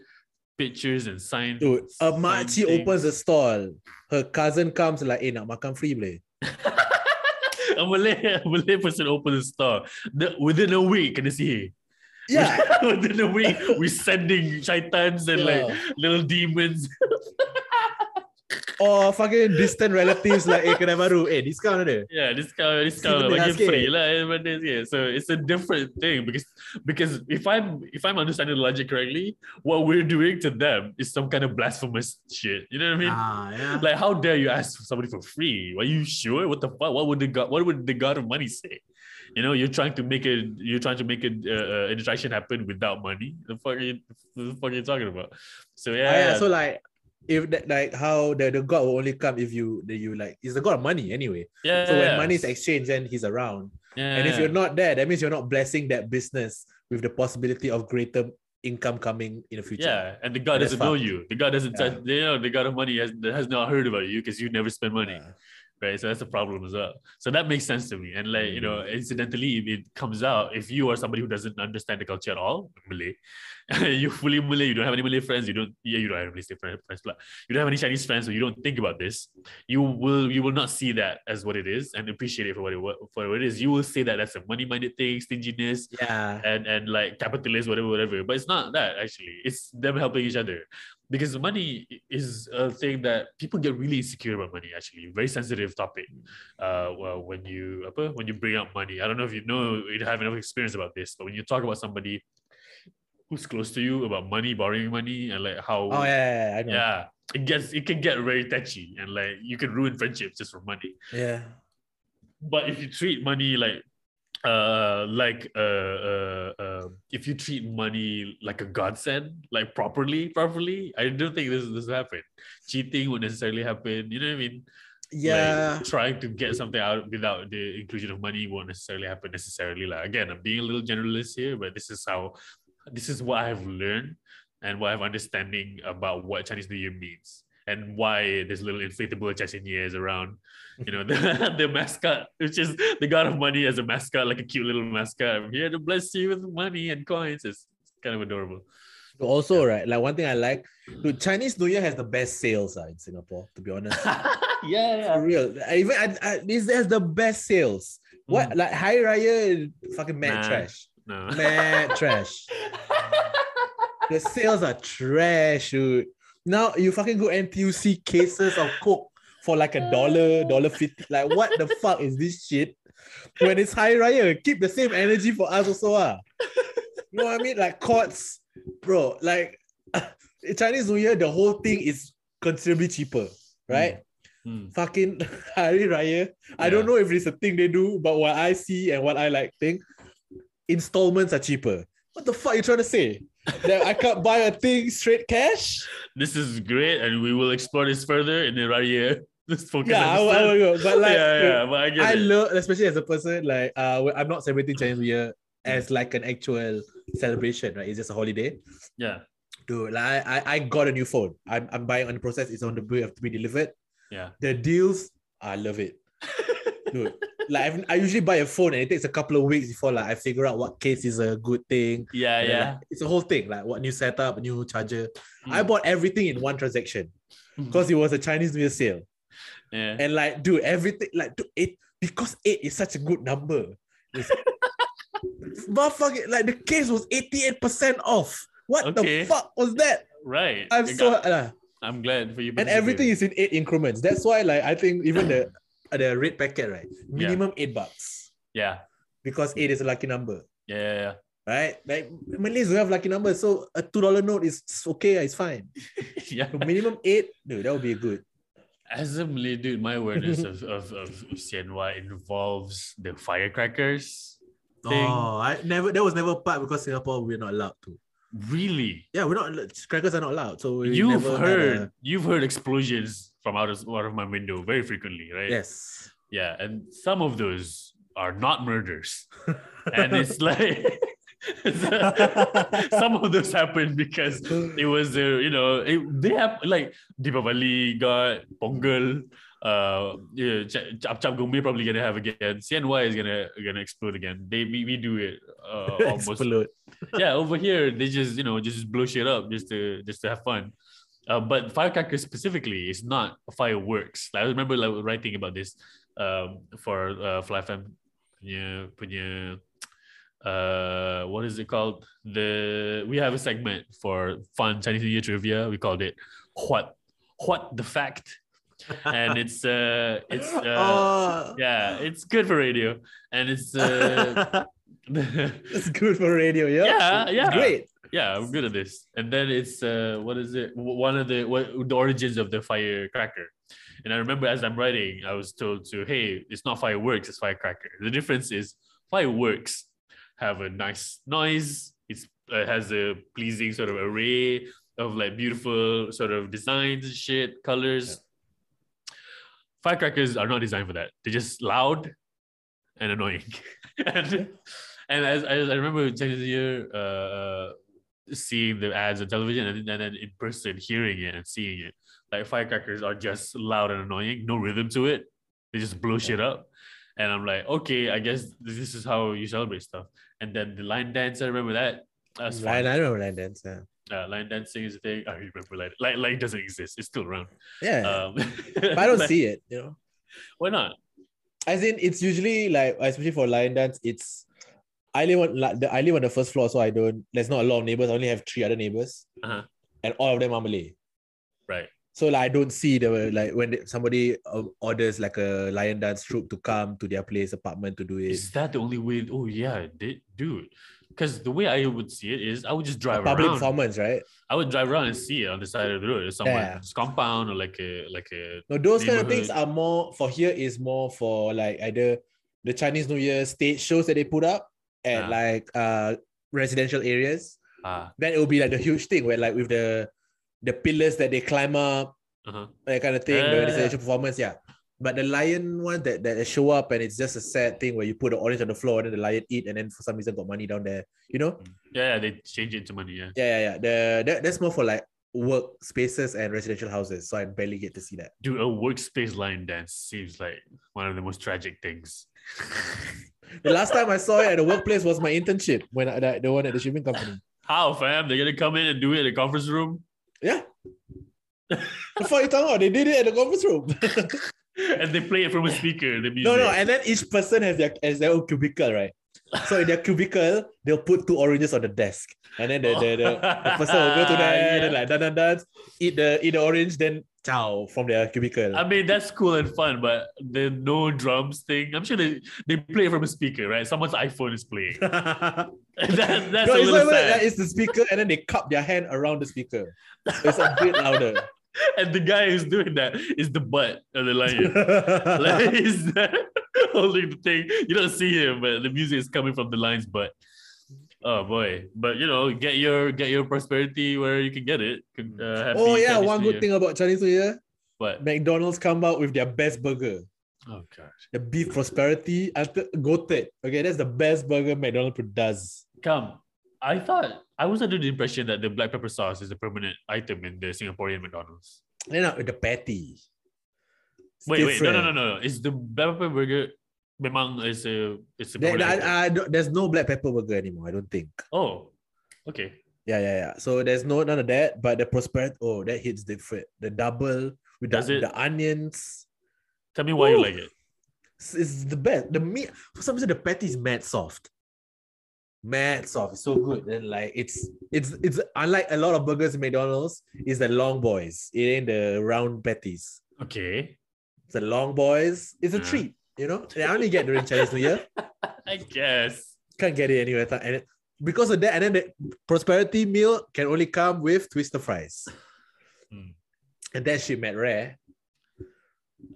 pictures and signs. Dude, a makcik opens the stall. Her cousin comes like, "Hey, nak makan free boleh." A Malay person opens the store. Within a week, can you see? Yeah, within a week, we're sending shaitans and like little demons. Or fucking distant relatives like, "Hey, kena baru, hey, discount ada." Yeah, discount, like free lah. So it's a different thing because if I'm understanding the logic correctly, what we're doing to them is some kind of blasphemous shit. You know what I mean? Like, how dare you ask somebody for free? Are you sure? What the fuck? What would the god of money say? You know, you're trying to make an interaction happen without money. The fuck are you talking about? So so like. If that, like how the god will only come if you like, he's the god of money anyway. Yeah. So when money is exchanged, then he's around. Yeah. And if you're not there, that means you're not blessing that business with the possibility of greater income coming in the future. Yeah, and the god doesn't know you. The god doesn't touch. You know, the god of money has not heard about you because you never spend money, right? So that's the problem as well. So that makes sense to me. And like you know, incidentally, if it comes out, if you are somebody who doesn't understand the culture at all, Malay. You're fully Malay, you don't have any Malay friends, you don't have any Chinese friends, so you don't think about this. You will not see that as what it is and appreciate it for what it is. You will say that that's a money-minded thing, stinginess, and like capitalist, whatever. But it's not that actually. It's them helping each other. Because money is a thing that people get really insecure about money, actually. Very sensitive topic. When you bring up money. I don't know if you have enough experience about this, but when you talk about somebody who's close to you about money, borrowing money, and like how I know. It can get very touchy, and like you can ruin friendships just for money. Yeah, but if you treat money if you treat money like a godsend, like properly, I don't think this will happen. Cheating won't necessarily happen. You know what I mean? Yeah, like trying to get something out without the inclusion of money won't necessarily happen. Like again, I'm being a little generalist here, but this is what I've learned and what I've understanding about what Chinese New Year means and why there's little inflatable Chaciniers around. You know, the mascot, which is the god of money as a mascot, like a cute little mascot. I'm here to bless you with money and coins. It's kind of adorable. Also, right, like one thing I like, dude, Chinese New Year has the best sales in Singapore, to be honest. For real. This has the best sales. What? Like Hari Raya, fucking mad trash. No. Mad trash. The sales are trash, dude. Now you fucking go NTUC cases of Coke for like $1.50. Like what the fuck is this shit? When it's Hari Raya, keep the same energy for us also. You know what I mean? Like Courts, bro. Like Chinese New Year, the whole thing is considerably cheaper, right? Fucking Hari Raya. Yeah. I don't know if it's a thing they do, but what I see and what I like think, installments are cheaper. What the fuck are you trying to say? That I can't buy a thing straight cash? This is great, and we will explore this further in the right year. I will go. But like, but I love, especially as a person, like I'm not celebrating Chinese New Year as like an actual celebration, right? It's just a holiday. Yeah, dude. Like I got a new phone. I'm buying on the process. It's on the way to be delivered. Yeah, the deals. I love it, dude. Like I usually buy a phone and it takes a couple of weeks before like I figure out what case is a good thing. Like, it's a whole thing. Like what new setup, new charger. I bought everything in one transaction because it was a Chinese New Year sale. Yeah. And like, dude, everything like because 8 is such a good number. Motherfucking like the case was 88% off. What the fuck was that? Right. I'm glad for you. And everything is in 8 increments. That's why like I think even the red packet, right? Minimum $8. Yeah. Because 8 is a lucky number. Yeah. Right? Like Malays don't have lucky numbers, so a $2 note is okay, it's fine. So minimum 8, dude, that would be good. As a Malay dude, my awareness of CNY involves the firecrackers thing. Oh, that was never part because Singapore we're not allowed to. Really? Yeah, we're not. Crackers are not allowed. So you've heard explosions from out of my window very frequently, right? Yes. Yeah, and some of those are not murders, and it's like Some of those happened because it was, they have like Deepavali got Pongal. Chap Gumbi probably gonna have again. CNY is gonna explode again. We do it almost. Explode. Yeah, over here they just blow shit up just to have fun. But firecrackers specifically is not fireworks. Like, I remember writing about this for Fly FM punya what is it called? We have a segment for fun Chinese New Year trivia. We called it What the Fact. And it's good for radio, and it's good for radio. Yeah, great. Yeah, I'm good at this. And then it's what is it? The origins of the firecracker. And I remember as I'm writing, I was told it's not fireworks, it's firecracker. The difference is fireworks have a nice noise. It has a pleasing sort of array of like beautiful sort of designs and shit, colors. Yeah. Firecrackers are not designed for that. They're just loud and annoying. and as I remember Chinese New Year seeing the ads on television and then in person hearing it and seeing it, like firecrackers are just loud and annoying, no rhythm to it. They just blow shit up. And I'm like, okay, I guess this is how you celebrate stuff. And then the line dance, I remember that. I remember line dance, yeah. Line dancing is a thing. I remember line doesn't exist. It's still around. Yeah. But I don't see it, Why not? As in, it's usually like, especially for line dance, I live on the first floor, so there's not a lot of neighbors. I only have 3 other neighbors. Uh-huh. And all of them are Malay. Right. So I don't see when somebody orders like a lion dance troupe to come to their apartment to do it. Is that the only way? Oh yeah, dude. Because the way I would see it is I would just drive around. Public performance, right? I would drive around and see it on the side of the road. Someone's compound or like a. No, those kind of things are more for here. Is more for like either the Chinese New Year stage shows that they put up at residential areas. Then it will be like the huge thing where like with the pillars that they climb up, that kind of thing. The residential performance, yeah. But the lion one that show up and it's just a sad thing where you put the orange on the floor and then the lion eat and then for some reason got money down there, Yeah, they change it to money, yeah. Yeah. That's more for like work spaces and residential houses. So I barely get to see that. Dude, a workspace lion dance seems like one of the most tragic things. The last time I saw it at the workplace was my internship when the one at the shipping company. How, fam? They're going to come in and do it at the conference room? Yeah. Before you talk about, they did it at the conference room. And they play it from a speaker. The music. No. And then each person has their own cubicle, right? So in their cubicle, they'll put 2 oranges on the desk, and then the person will go to that and then like dance, eat the orange, then ciao from their cubicle. I mean that's cool and fun, but the no drums thing. I'm sure they play from a speaker, right? Someone's iPhone is playing. that's a little sad. It's the speaker, and then they cup their hand around the speaker. So it's a bit louder. And the guy who's doing that is the butt of the lion. Like he's holding the thing. You don't see him, but the music is coming from the lion's butt. Oh boy! But get your prosperity where you can get it. One good thing about Chinese New Year, what? McDonald's come out with their best burger. Oh gosh! The beef prosperity goated. Okay, that's the best burger McDonald's does. Come. I was under the impression that the black pepper sauce is a permanent item in the Singaporean McDonald's. No, the patty. No. Is the black pepper burger? Memang is a. There's no black pepper burger anymore. I don't think. Oh, okay. Yeah. So there's none of that. But the prosperity, that hits different. The double with the onions. Tell me why you like it. It's the best. The meat. For some reason, the patty is mad soft. It's so good. And like it's unlike a lot of burgers in McDonald's, it's the long boys. It ain't the round patties. Okay. It's the long boys. It's a treat, I only get during Chinese New Year. I guess. Can't get it anywhere. And because of that, and then the prosperity meal can only come with twister fries. And that shit mad rare.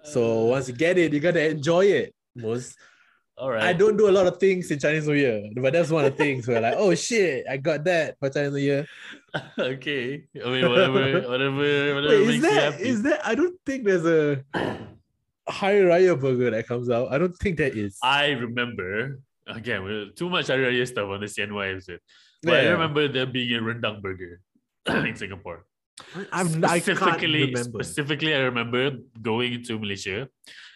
So once you get it, you gotta enjoy it. Most All right. I don't do a lot of things in Chinese New Year, but that's one of the things where like, oh shit, I got that for Chinese New Year. Okay. I mean, whatever makes you happy. I don't think there's a Hari Raya burger that comes out. I don't think there is. I remember Again, too much Hari Raya stuff on the CNY episode. But yeah. I remember there being a rendang burger in Singapore. Specifically, I remember going into Malaysia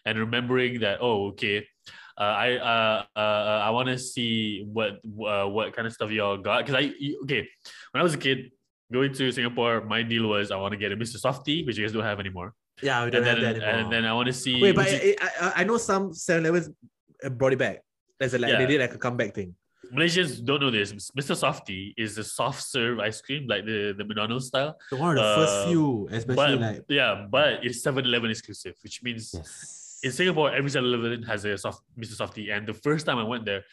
and remembering that, I want to see what kind of stuff y'all got. Because when I was a kid, going to Singapore, my deal was I want to get a Mr. Softy, which you guys don't have anymore. Yeah, we don't have that anymore. And then I want to see... Wait, but I know some 7-Elevens brought it back. They did like a comeback thing. Malaysians don't know this. Mr. Softy is a soft serve ice cream, like the McDonald's style. So one of the first few, especially but it's 7-Eleven exclusive, which means in Singapore, every 7-Eleven has a Mr. Softy. And the first time I went there,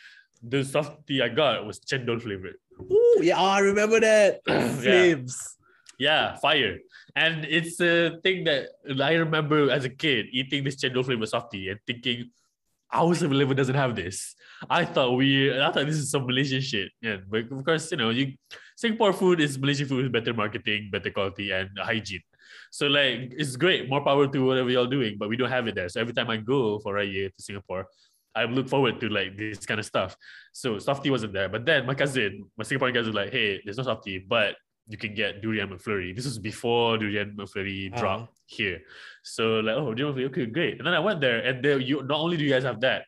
the Softy I got was chendol flavored. Ooh, yeah, I remember that. Flames. Yeah, fire. And it's a thing that I remember as a kid eating this chendol flavored Softy and thinking, our 7-Eleven doesn't have this. I thought this is some Malaysian shit. Yeah, but of course, Singapore food is Malaysian food with better marketing, better quality, and hygiene. So it's great. More power to whatever y'all doing, but we don't have it there. So every time I go for Raya to Singapore, I look forward to this kind of stuff. So Softy wasn't there. But then my Singaporean cousin was like, hey, there's no Softy, but you can get Durian McFlurry. This was before Durian McFlurry dropped here. So Durian McFlurry, okay, great. And then I went there, and not only do you guys have that,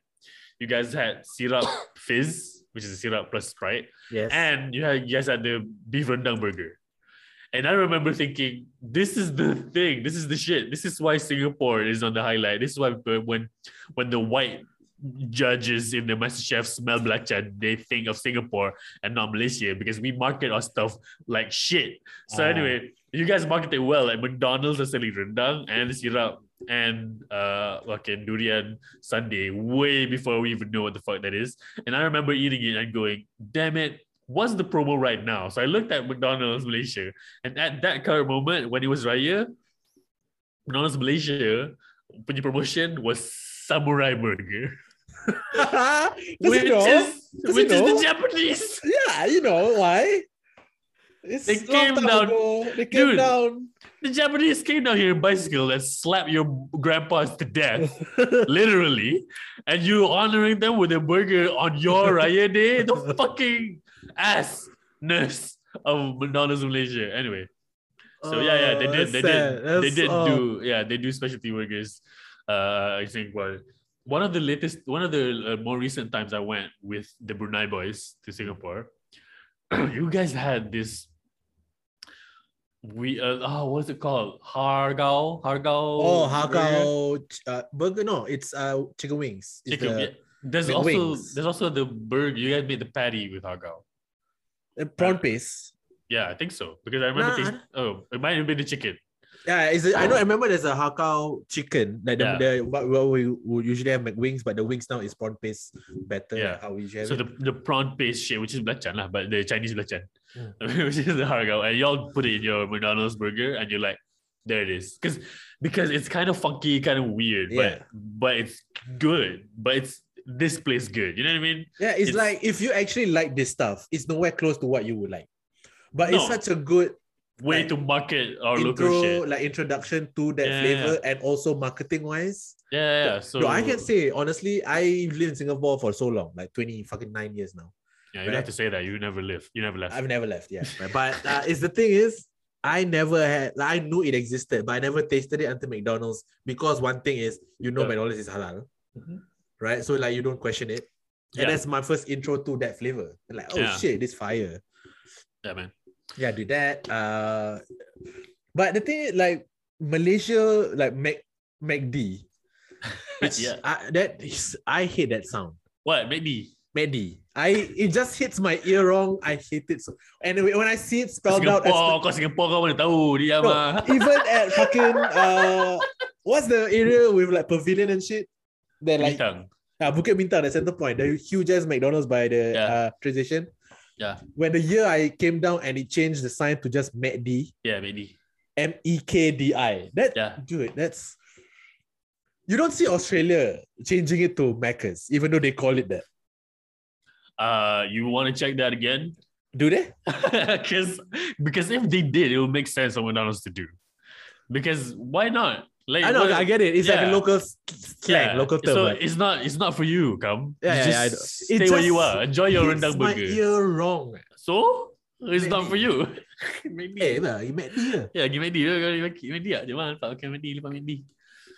you guys had syrup fizz, which is a syrup plus Sprite. Yes. And you guys had the beef rendang burger. And I remember thinking, this is the thing. This is the shit. This is why Singapore is on the highlight. This is why when the white judges in the MasterChef smell belacan, they think of Singapore and not Malaysia, because we market our stuff like shit. So anyway, you guys market it well. Like McDonald's are selling rendang and syrup and durian sundae way before we even know what the fuck that is. And I remember eating it and going, damn it, what's the promo right now? So I looked at McDonald's Malaysia, and at that current moment when it was Raya, McDonald's Malaysia punya promotion was samurai burger. Which is the Japanese. Yeah, you know why? They came down. The Japanese came down here in bicycle and slapped your grandpas to death, literally. And you honoring them with a burger on your Raya Day? The fucking assness of McDonald's Malaysia. Anyway, so they do specialty burgers. I think one of the more recent times I went with the Brunei boys to Singapore, you guys had this. What's it called? Hargao. Oh, Hargao burger. No, it's chicken wings. There's also the burger. You guys made the patty with Hargao. Prawn paste. Yeah, I think so, because I remember. It might have been the chicken. Yeah, I remember there's a Hargao chicken, we would usually have McWings, but the wings now is prawn paste better. Yeah. How we usually the prawn paste shit, which is belacan lah, but the Chinese belacan, which is the Hargao, and y'all put it in your McDonald's burger, and you're like, there it is, because it's kind of funky, kind of weird, but it's good, but it's this place good. You know what I mean? Yeah, it's like if you actually like this stuff, it's nowhere close to what you would like, but it's such a good way to market our local shit. Like introduction to that flavor and also marketing wise. Yeah. So I can say, honestly, I've lived in Singapore for so long, like 29 years now. Yeah, you have to say that. You never left. I've never left, yeah. But it's the thing is, I knew it existed, but I never tasted it until McDonald's, because one thing is, McDonald's is halal, right? So you don't question it. And that's my first intro to that flavor. Shit, this fire. Yeah, man. Yeah, do that. But the thing is, Malaysia, McD, which I hate that sound. What? McD. It just hits my ear wrong. I hate it. So, anyway, when I see it spelled out, even at fucking what's the area with pavilion and shit? They're Bukit Bintang, the center point, the huge ass McDonald's by the train station. Yeah. When the year I came down and it changed the sign to just McD. Yeah, McD. MEKDI. That's you don't see Australia changing it to Macca's, even though they call it that. You want to check that again? Do they? Because if they did, it would make sense for McDonald's to do. Because why not? Like, I know, I get it. It's like a local slang, local term. So it's not, for you, come. Just stay where you are. Enjoy your rendang burger. You're wrong. So it's not for you. Hey, lah, you made dia. Dia mana? Pak Kemedi, Pak Kemedi.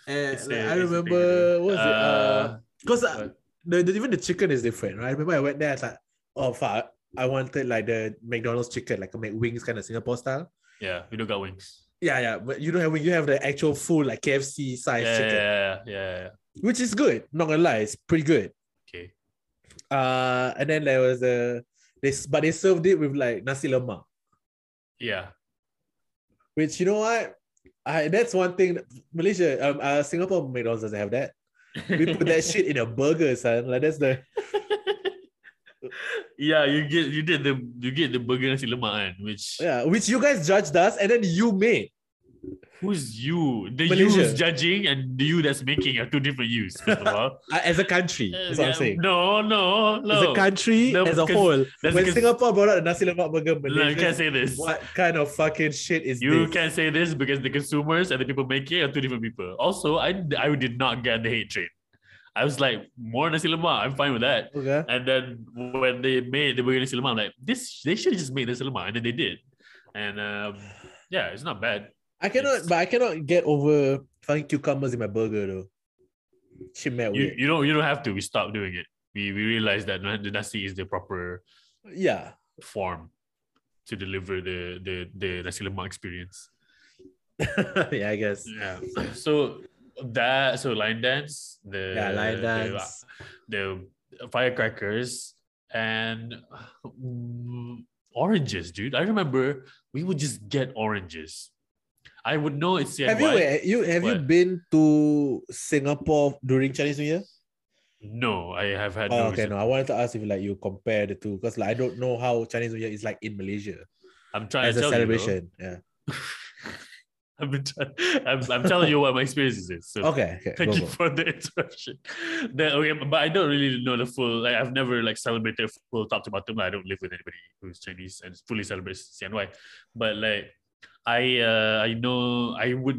I remember, what was it? Because even the chicken is different, right? I remember I went there. I was like, oh fuck, I wanted like the McDonald's chicken, like a McWings kind of Singapore style. Yeah, we don't got wings. Yeah, but you don't have, when you have the actual full like KFC size chicken. Yeah. Which is good, not gonna lie, it's pretty good. Okay. And then there was they served it with like nasi lemak. Yeah. Which, you know what? That's one thing Malaysia, Singapore McDonald's doesn't have that. We put that shit in a burger, son. Like that's the. Yeah, you get the burger nasi lemak, which which you guys judged us, and then you made. Who's you? The Malaysia. You's judging and the you that's making are two different yous. First of all, as a country, that's what I'm saying. No. As a country, as a whole, when Singapore brought out the nasi lemak burger, Malaysia, no, you can't say this. What kind of fucking shit is this? You can't say this because the consumers and the people making are two different people. Also, I did not get the hate train. I was like, more nasi lemak, I'm fine with that. Okay. And then when they made the burger nasi lemak, I'm like, they should have just made nasi lemak. And then they did. And it's not bad. I cannot get over fucking cucumbers in my burger though. Shit, man. You don't have to. We stopped doing it. We realized that the nasi is the proper form to deliver the nasi lemak experience. Yeah, I guess. Yeah. So line dance, the firecrackers and oranges, dude. I remember we would just get oranges. I would know it's CNY. Have you been to Singapore during Chinese New Year? No, I have had. Oh, no, okay, no. I wanted to ask if like you compare the two because like I don't know how Chinese New Year is like in Malaysia. I'm trying as to tell a celebration. You, yeah. I'm telling you what my experience is. So okay. Thank you for the interruption. But I don't really know the full. Like, I've never like celebrated full top to bottom. I don't live with anybody who's Chinese and fully celebrates CNY. But like I would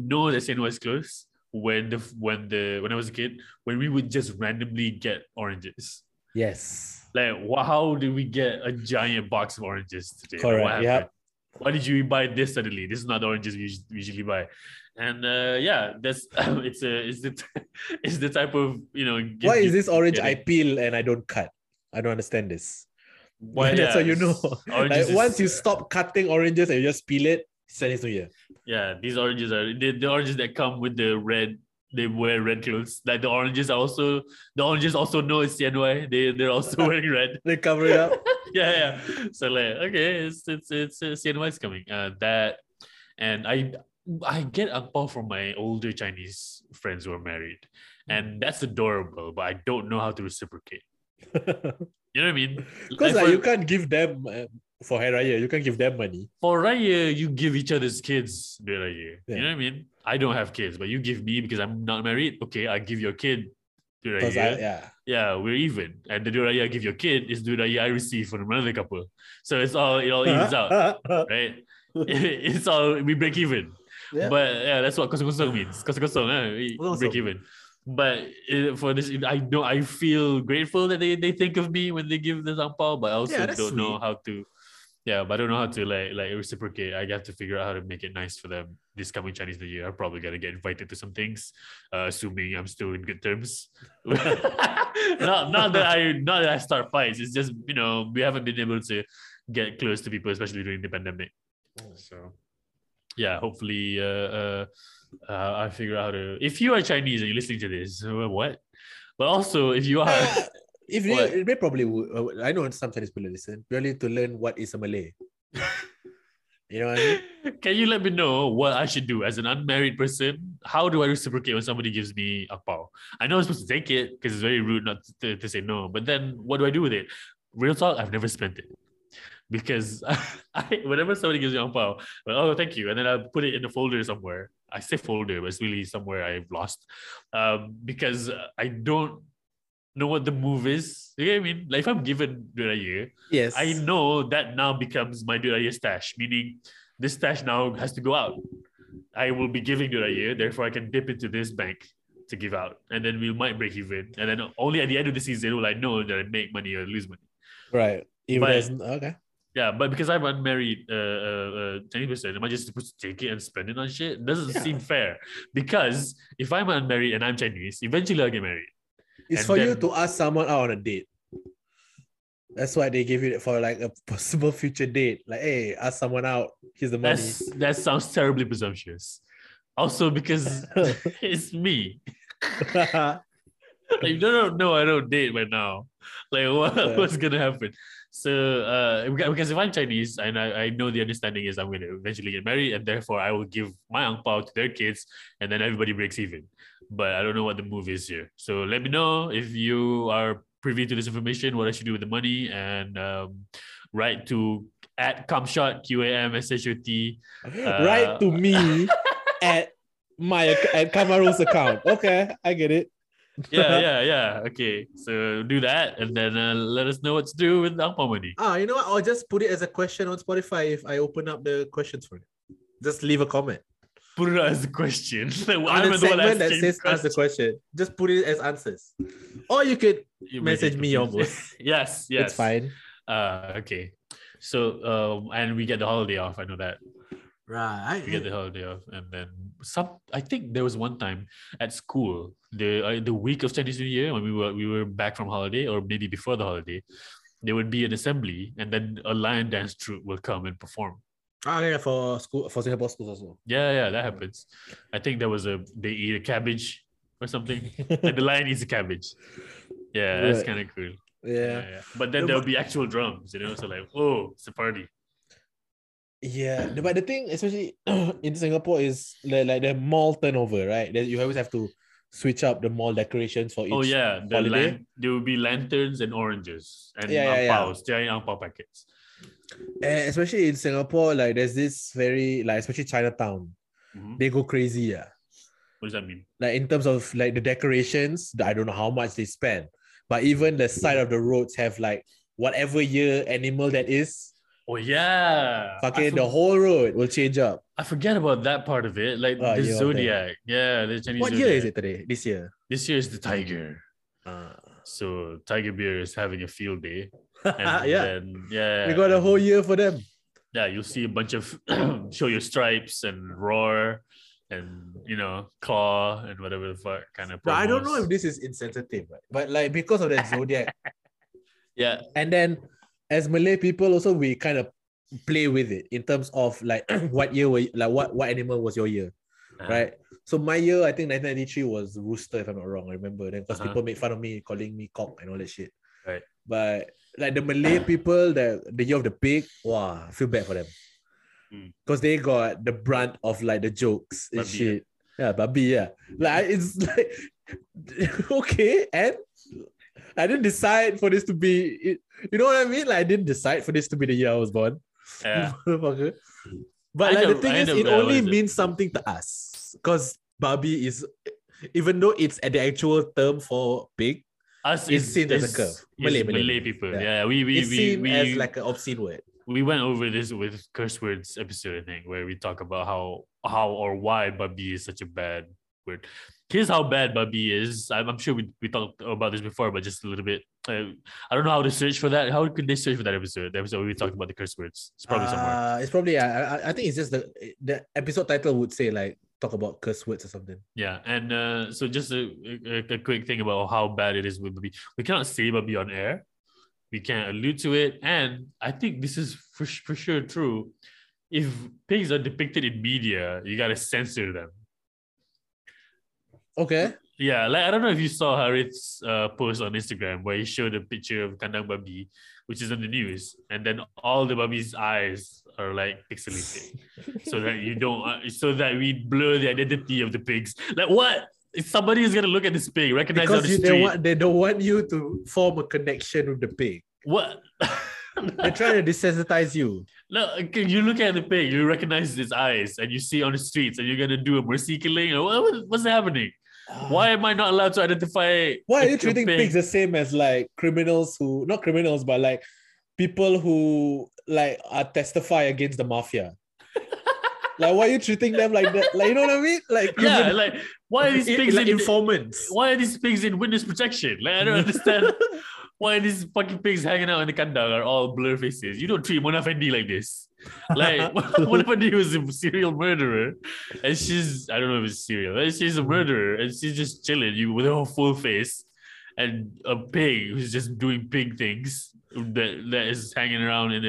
know that CNY is close when I was a kid when we would just randomly get oranges. Yes. Like how did we get a giant box of oranges today? Correct. What happened? Yep. Why did you buy this suddenly? This is not the oranges we usually buy, and that's it's the type of Why is this orange? I peel and I don't cut. I don't understand this. Why? That's how you know. Like, once you stop cutting oranges and you just peel it, it's Chinese New Year. Yeah, these oranges are the oranges that come with the red. They wear red clothes. Like the oranges also know it's CNY. They're also wearing red. They cover it up. Yeah. So like, okay, it's CNY is coming. That, and I get Ampang from my older Chinese friends who are married, and that's adorable. But I don't know how to reciprocate. You know what I mean? Because like, you can't give them. For Raya, you can give them money. For Raya, you give each other's kids. Raya. Yeah. You know what I mean? I don't have kids, but you give me because I'm not married. Okay, I give your kid. Raya. Yeah, we're even. And the Raya I give your kid is the Raya I receive from another couple. So it all evens out, right? It's all, we break even. Yeah. But yeah, that's what kosong-kosong means. Kosong-kosong, we break even. But for this, I feel grateful that they think of me when they give the Ampang, but I also don't know how to. Yeah, but I don't know how to like reciprocate. I have to figure out how to make it nice for them this coming Chinese New Year. I'm probably going to get invited to some things, assuming I'm still in good terms. not that I start fights. It's just, we haven't been able to get close to people, especially during the pandemic. So, yeah, hopefully I figure out how to... If you are Chinese and you're listening to this, what? But also, if you are... If they probably would, I know some Chinese people listen purely to learn what is a Malay. You know what I mean? Can you let me know what I should do as an unmarried person? How do I reciprocate when somebody gives me Ampang? I know I'm supposed to take it because it's very rude not to say no. But then what do I do with it? Real talk, I've never spent it. Because whenever somebody gives me Ampang, like, oh, thank you. And then I put it in a folder somewhere. I say folder, but it's really somewhere I've lost. Because I don't know what the move is. You know what I mean? Like if I'm given Duraya, yes, I know that now becomes my Duraya stash, meaning this stash now has to go out. I will be giving to that year, therefore I can dip into this bank to give out, and then we might break even, and then only at the end of the season will I know that I make money or lose money. Right. Yeah, but because I'm unmarried, 20%, am I just supposed to take it and spend it on shit? Doesn't seem fair. Because if I'm unmarried and I'm Chinese, eventually I'll get married. It's and for then, you to ask someone out on a date. That's why they give you for like a possible future date. Like, hey, ask someone out. Here's the money. That sounds terribly presumptuous. Also, because it's me. Like, no, I don't date right now. Like, what's going to happen? So, because if I'm Chinese and I know the understanding is I'm going to eventually get married, and therefore I will give my ang pao to their kids, and then everybody breaks even. But I don't know what the move is here. So let me know if you are privy to this information, what I should do with the money, and write to at Kamshot, QAMSHOT. Write to me at Kamaru's account. Okay, I get it. Yeah. Okay, so do that, and then let us know what to do with Ampang money. You know what? I'll just put it as a question on Spotify if I open up the questions for you. Just leave a comment. Put it as a question. I'm the segment that says ask the question. Just put it as answers. Or you could message me almost. Yes. It's fine. Okay. So, and we get the holiday off. I know that. Right. We get the holiday off. And then some, I think there was one time at school, the week of Chinese New Year, when we were back from holiday, or maybe before the holiday, there would be an assembly, and then a lion dance troupe will come and perform. For Singapore schools as well. Yeah, that happens. I think there was they eat a cabbage or something. Like the lion eats a cabbage. Yeah, that's kind of cool. Yeah. But then there'll be actual drums, so like, oh, it's a party. Yeah, but the thing, especially in Singapore, is like the mall turnover, right? You always have to switch up the mall decorations for each holiday. There will be lanterns and oranges and ang paos, giant ang pao packets. And especially in Singapore, like there's this very, like, especially Chinatown, they go crazy. Yeah, what does that mean? Like in terms of like the decorations, I don't know how much they spend, but even the side of the roads have like whatever year animal that is. Oh yeah, fucking the whole road will change up. I forget about that part of it. Like the zodiac, the Chinese. What year is it today? This year. This year is the tiger. So Tiger Beer is having a field day. And then we got a whole year for them. Yeah, you'll see a bunch of show your stripes and roar and claw and whatever the fuck kind of. But I don't know if this is insensitive, right? But like because of that zodiac. Yeah. And then as Malay people also, we kind of play with it in terms of like what year were you, like what animal was your year, right? So my year, I think 1993 was rooster, if I'm not wrong. I remember then because people made fun of me calling me cock and all that shit. Right. But like the Malay people, the year of the pig, wow, I feel bad for them. Because they got the brunt of like the jokes and shit. Yeah, babi, yeah. Like it's like, okay, and I didn't decide for this to be, you know what I mean? Like I didn't decide for this to be the year I was born. Yeah. But like the thing is, it only means something to us. Because babi is, even though it's the actual term for pig, us it's seen as a curse. Malay people. Yeah, we as like an obscene word. We went over this with curse words episode, I think, where we talk about how or why babi is such a bad word. Here's how bad babi is. I'm sure we talked about this before, but just a little bit. I don't know how to search for that. How could they search for that episode? The episode where we talked about the curse words. It's probably somewhere. It's probably. I think it's just the episode title would say like, talk about curse words or something. Yeah, and so just a quick thing about how bad it is with babi. We cannot say babi on air. We can't allude to it. And I think this is for sure true. If pigs are depicted in media, you got to censor them. Okay. Yeah, like I don't know if you saw Harith's post on Instagram where he showed a picture of kandang babi, which is on the news, and then all the babi's eyes are like pixelated, so that we blur the identity of the pigs. Like what? If somebody is gonna look at this pig, recognize on the street. They don't want you to form a connection with the pig. What? They're trying to desensitize you. No, you look at the pig, you recognize his eyes, and you see on the streets, and you're gonna do a mercy killing. What's happening? Why am I not allowed to identify? Why are you treating pigs the same as like criminals who, not criminals, but like people who like testify against the mafia? Like, why are you treating them like that? Like, you know what I mean? Like, yeah, like, why are these pigs in informants? Why are these pigs in witness protection? Like, I don't understand why these fucking pigs hanging out in the kandang are all blur faces. You don't treat Mona Fendi like this. Like, Mona Fendi was a serial murderer, and she's, I don't know if it's serial, she's a murderer, and she's just chilling you with her full face, and a pig who's just doing pig things that is hanging around in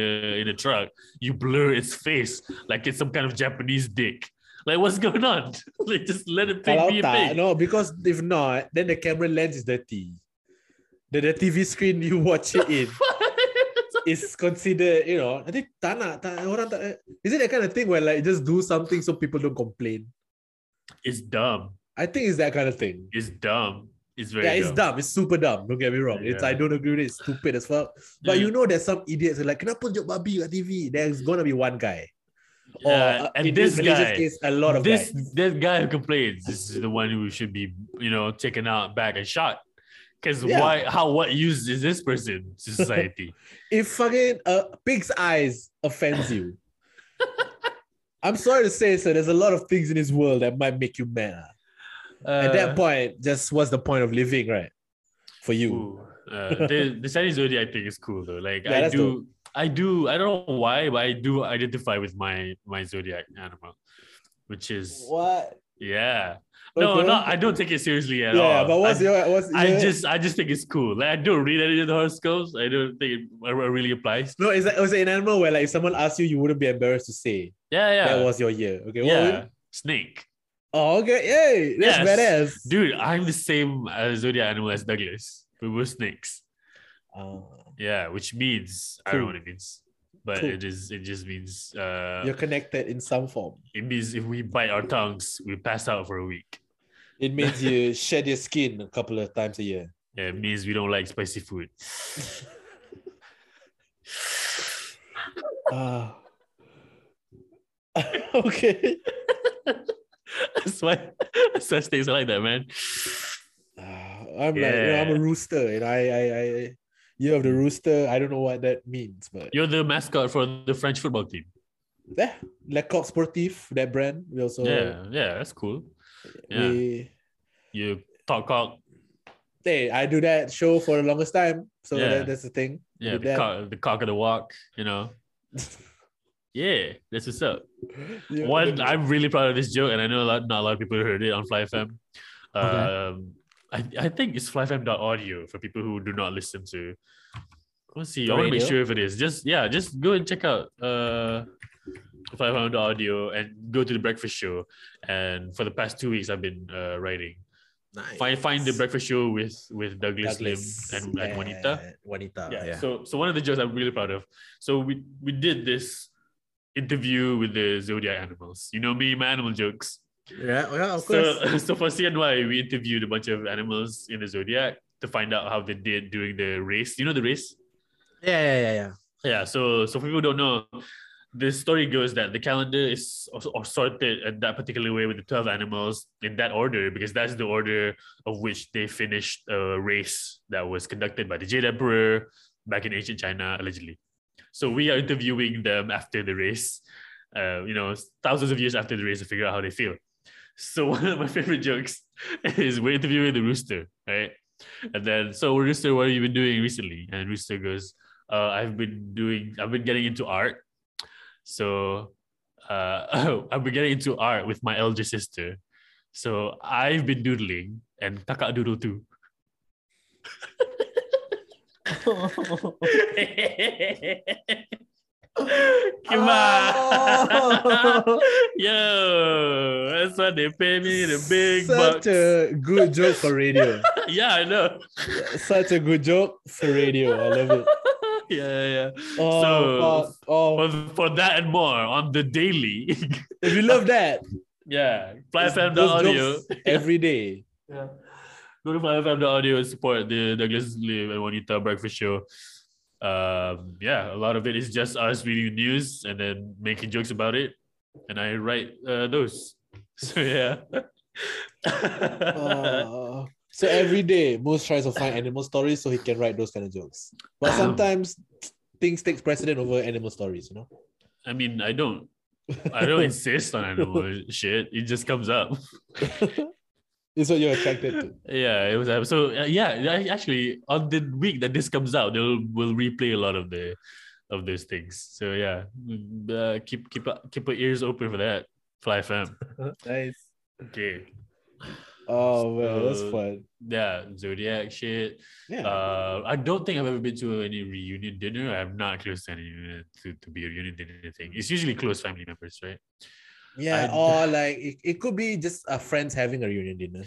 a truck. You blur its face like it's some kind of Japanese dick. Like, what's going on? Like, just let a pig be a pig. No, because if not, then the camera lens is dirty. The TV screen you watch it in is considered, you know, I think is it that kind of thing where, like, just do something so people don't complain? It's dumb. I think it's that kind of thing. It's dumb. It's very dumb. It's dumb. It's super dumb. Don't get me wrong. Yeah. I don't agree with it. It's stupid as fuck. But you know, there's some idiots who are like, can I put your babi on TV? There's gonna be one guy. Or and this guy, case, a lot of this guy who complains, this is the one who should be, you know, taken out back and shot. Because what use is this person to society? If fucking a pig's eyes offends you, I'm sorry to say, sir, there's a lot of things in this world that might make you mad. At that point, just what's the point of living, right? For you. The Chinese zodiac thing is cool though. Like, yeah, I don't know why, but I do identify with my zodiac animal, which is what? Yeah. Okay. No, I don't take it seriously at all. Yeah, but I just think it's cool. Like, I don't read any of the horoscopes. I don't think it really applies. No, it's like, it was an animal where, like, if someone asks you, you wouldn't be embarrassed to say. Yeah, yeah. That was your year. Okay. Yeah. What? Snake. Oh, okay. Yay. That's badass. Dude, I'm the same zodiac animal as Douglas. We were snakes. Yeah, which means, I don't know what it means, but it just means... you're connected in some form. It means if we bite our tongues, we pass out for a week. It means you shed your skin a couple of times a year. Yeah, it means we don't like spicy food. Okay. That's why things are like that, man. I'm a rooster, and I year of the rooster. I don't know what that means, but you're the mascot for the French football team. Yeah, Le Coq Sportif, that brand. We also that's cool. Yeah, you talk cock. Hey, I do that show for the longest time, so that's the thing. Yeah, the cock of the walk, you know. Yeah, that's what's up. Yeah. One, I'm really proud of this joke, and I know not a lot of people heard it on Fly FM. Okay. I think it's flyfm.audio for people who do not listen to. Let's see. I want to make sure if it is. Just go and check out flyfm.audio and go to the breakfast show. And for the past 2 weeks, I've been writing. Nice. Find the breakfast show with Douglas Lim and Juanita. Yeah. So one of the jokes I'm really proud of. So we did this interview with the zodiac animals. You know me, my animal jokes. Yeah, of course. So for CNY, we interviewed a bunch of animals in the zodiac to find out how they did during the race. You know the race? Yeah. So for people who don't know, the story goes that the calendar is sorted in that particular way with the 12 animals in that order, because that's the order of which they finished a race that was conducted by the Jade Emperor back in ancient China, allegedly. So we are interviewing them after the race, thousands of years after the race, to figure out how they feel. So one of my favorite jokes is we're interviewing the rooster, right? And then, so rooster, what have you been doing recently? And rooster goes, I've been getting into art. So I've been getting into art with my elder sister. So I've been doodling and kakak doodle too. Yo, that's why they pay me the big bucks. Such a good joke for radio. Yeah, I know. Such a good joke for radio. I love it. Yeah. For that and more on the daily. If you love that, flyfm.audio every day. Yeah. Go to flyfm.audio and support the Douglas Lim and Juanita breakfast show. A lot of it is just us reading news and then making jokes about it, and I write those. So yeah. So every day, Moose tries to find animal stories so he can write those kind of jokes. But sometimes things take precedent over animal stories, you know. I mean, I don't. I don't insist on animal shit. It just comes up. It's what you're attracted to. Yeah, it was so. Actually, on the week that this comes out, we'll replay a lot of those things. So yeah, keep your ears open for that. Fly FM. Nice. Okay. Oh well, that's fun. Yeah, Zodiac shit. Yeah. I don't think I've ever been to any reunion dinner. I'm not close to any to be a reunion dinner thing. It's usually close family members, right? Yeah, or like it could be just friends having a reunion dinner.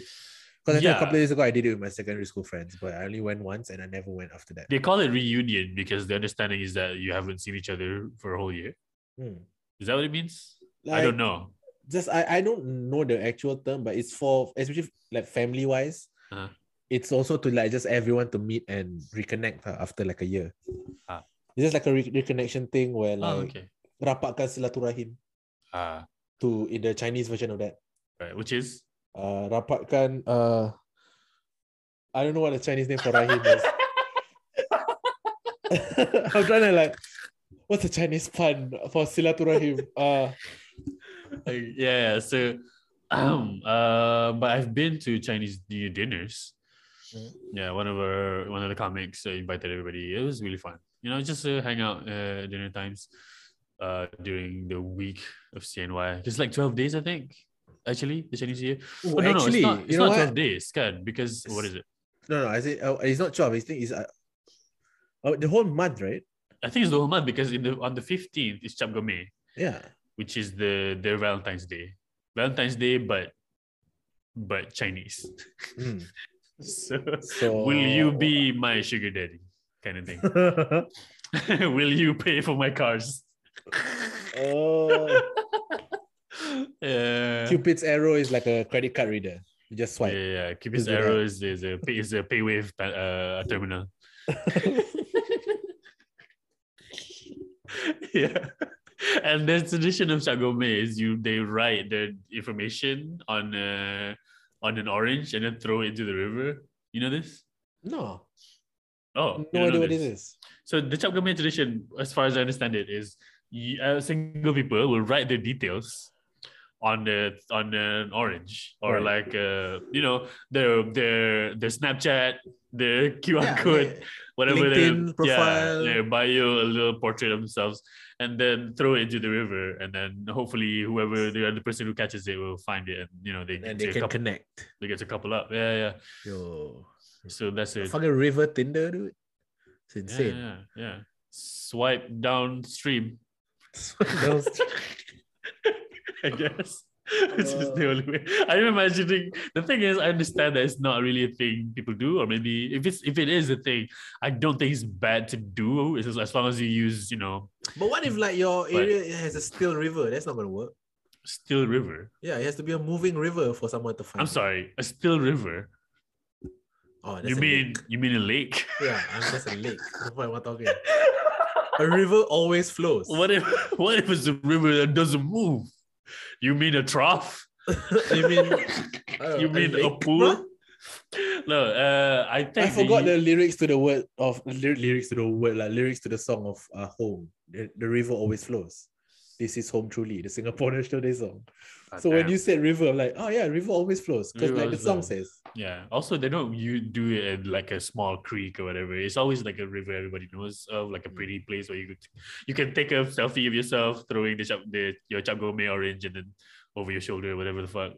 Because I think a couple of years ago I did it with my secondary school friends, but I only went once and I never went after that. They call it reunion because the understanding is that you haven't seen each other for a whole year. Hmm. Is that what it means? Like, I don't know. Just I don't know the actual term, but it's for, especially like family wise, it's also to like just everyone to meet and reconnect after like a year. It's just like a reconnection thing where like rapatkan silaturahim. To in the Chinese version of that. Right, which is rapatkan. I don't know what the Chinese name for rahim is. I'm trying to like, what's the Chinese pun for silaturahim? But I've been to Chinese New Year dinners. Yeah, one of the comics invited everybody. It was really fun. You know, just hang out dinner times during the week of CNY. It's like 12 days, I think. Actually, the Chinese New Year. Ooh, no, actually, no, it's not 12 days, Ken, because what is it? No, I think it's not 12. I think it's the whole month, right? I think it's the whole month because on the 15th it's Cap Gome. Yeah. Which is their Valentine's Day, but Chinese. So will you be my sugar daddy, kind of thing? Will you pay for my cars? Cupid's arrow is like a credit card reader. You just swipe. Yeah. Cupid's arrow is a PayWave terminal. Yeah. And the tradition of Chagome is they write their information on an orange and then throw it into the river. You know this? No. Oh, no idea what it is. So the Chagome tradition, as far as I understand it, is single people will write their details on an orange or like their Snapchat, their QR code, whatever LinkedIn profile, their bio, a little portrait of themselves, and then throw it into the river, and then hopefully whoever the person who catches it will find it, and they can connect. They get to couple up. Yeah. Yo. So that's it. Fucking river Tinder, dude. It's insane. Yeah. Swipe downstream. I guess. It's just the only way. I'm imagining. The thing is, I understand that it's not really a thing people do, or maybe if it is a thing, I don't think it's bad to do. It's just as long as you use, But what if like your area has a still river? That's not gonna work. Still river. Yeah, it has to be a moving river for someone to find. Sorry, a still river. Oh, that's you mean a lake? Yeah, that's a lake. That's what I'm talking. A river always flows. What if it's a river that doesn't move? You mean a trough? You mean a pool? No, I think I forgot the lyrics to the word of lyrics to the song of Home. The river always flows. This is home truly, the Singapore National Day song. When you said river, I'm like, oh yeah, river always flows because like the song says. Yeah. Also, they don't do it at like a small creek or whatever. It's always like a river everybody knows of, like a pretty place where you can take a selfie of yourself throwing your Cap Gome orange and then over your shoulder, whatever the fuck.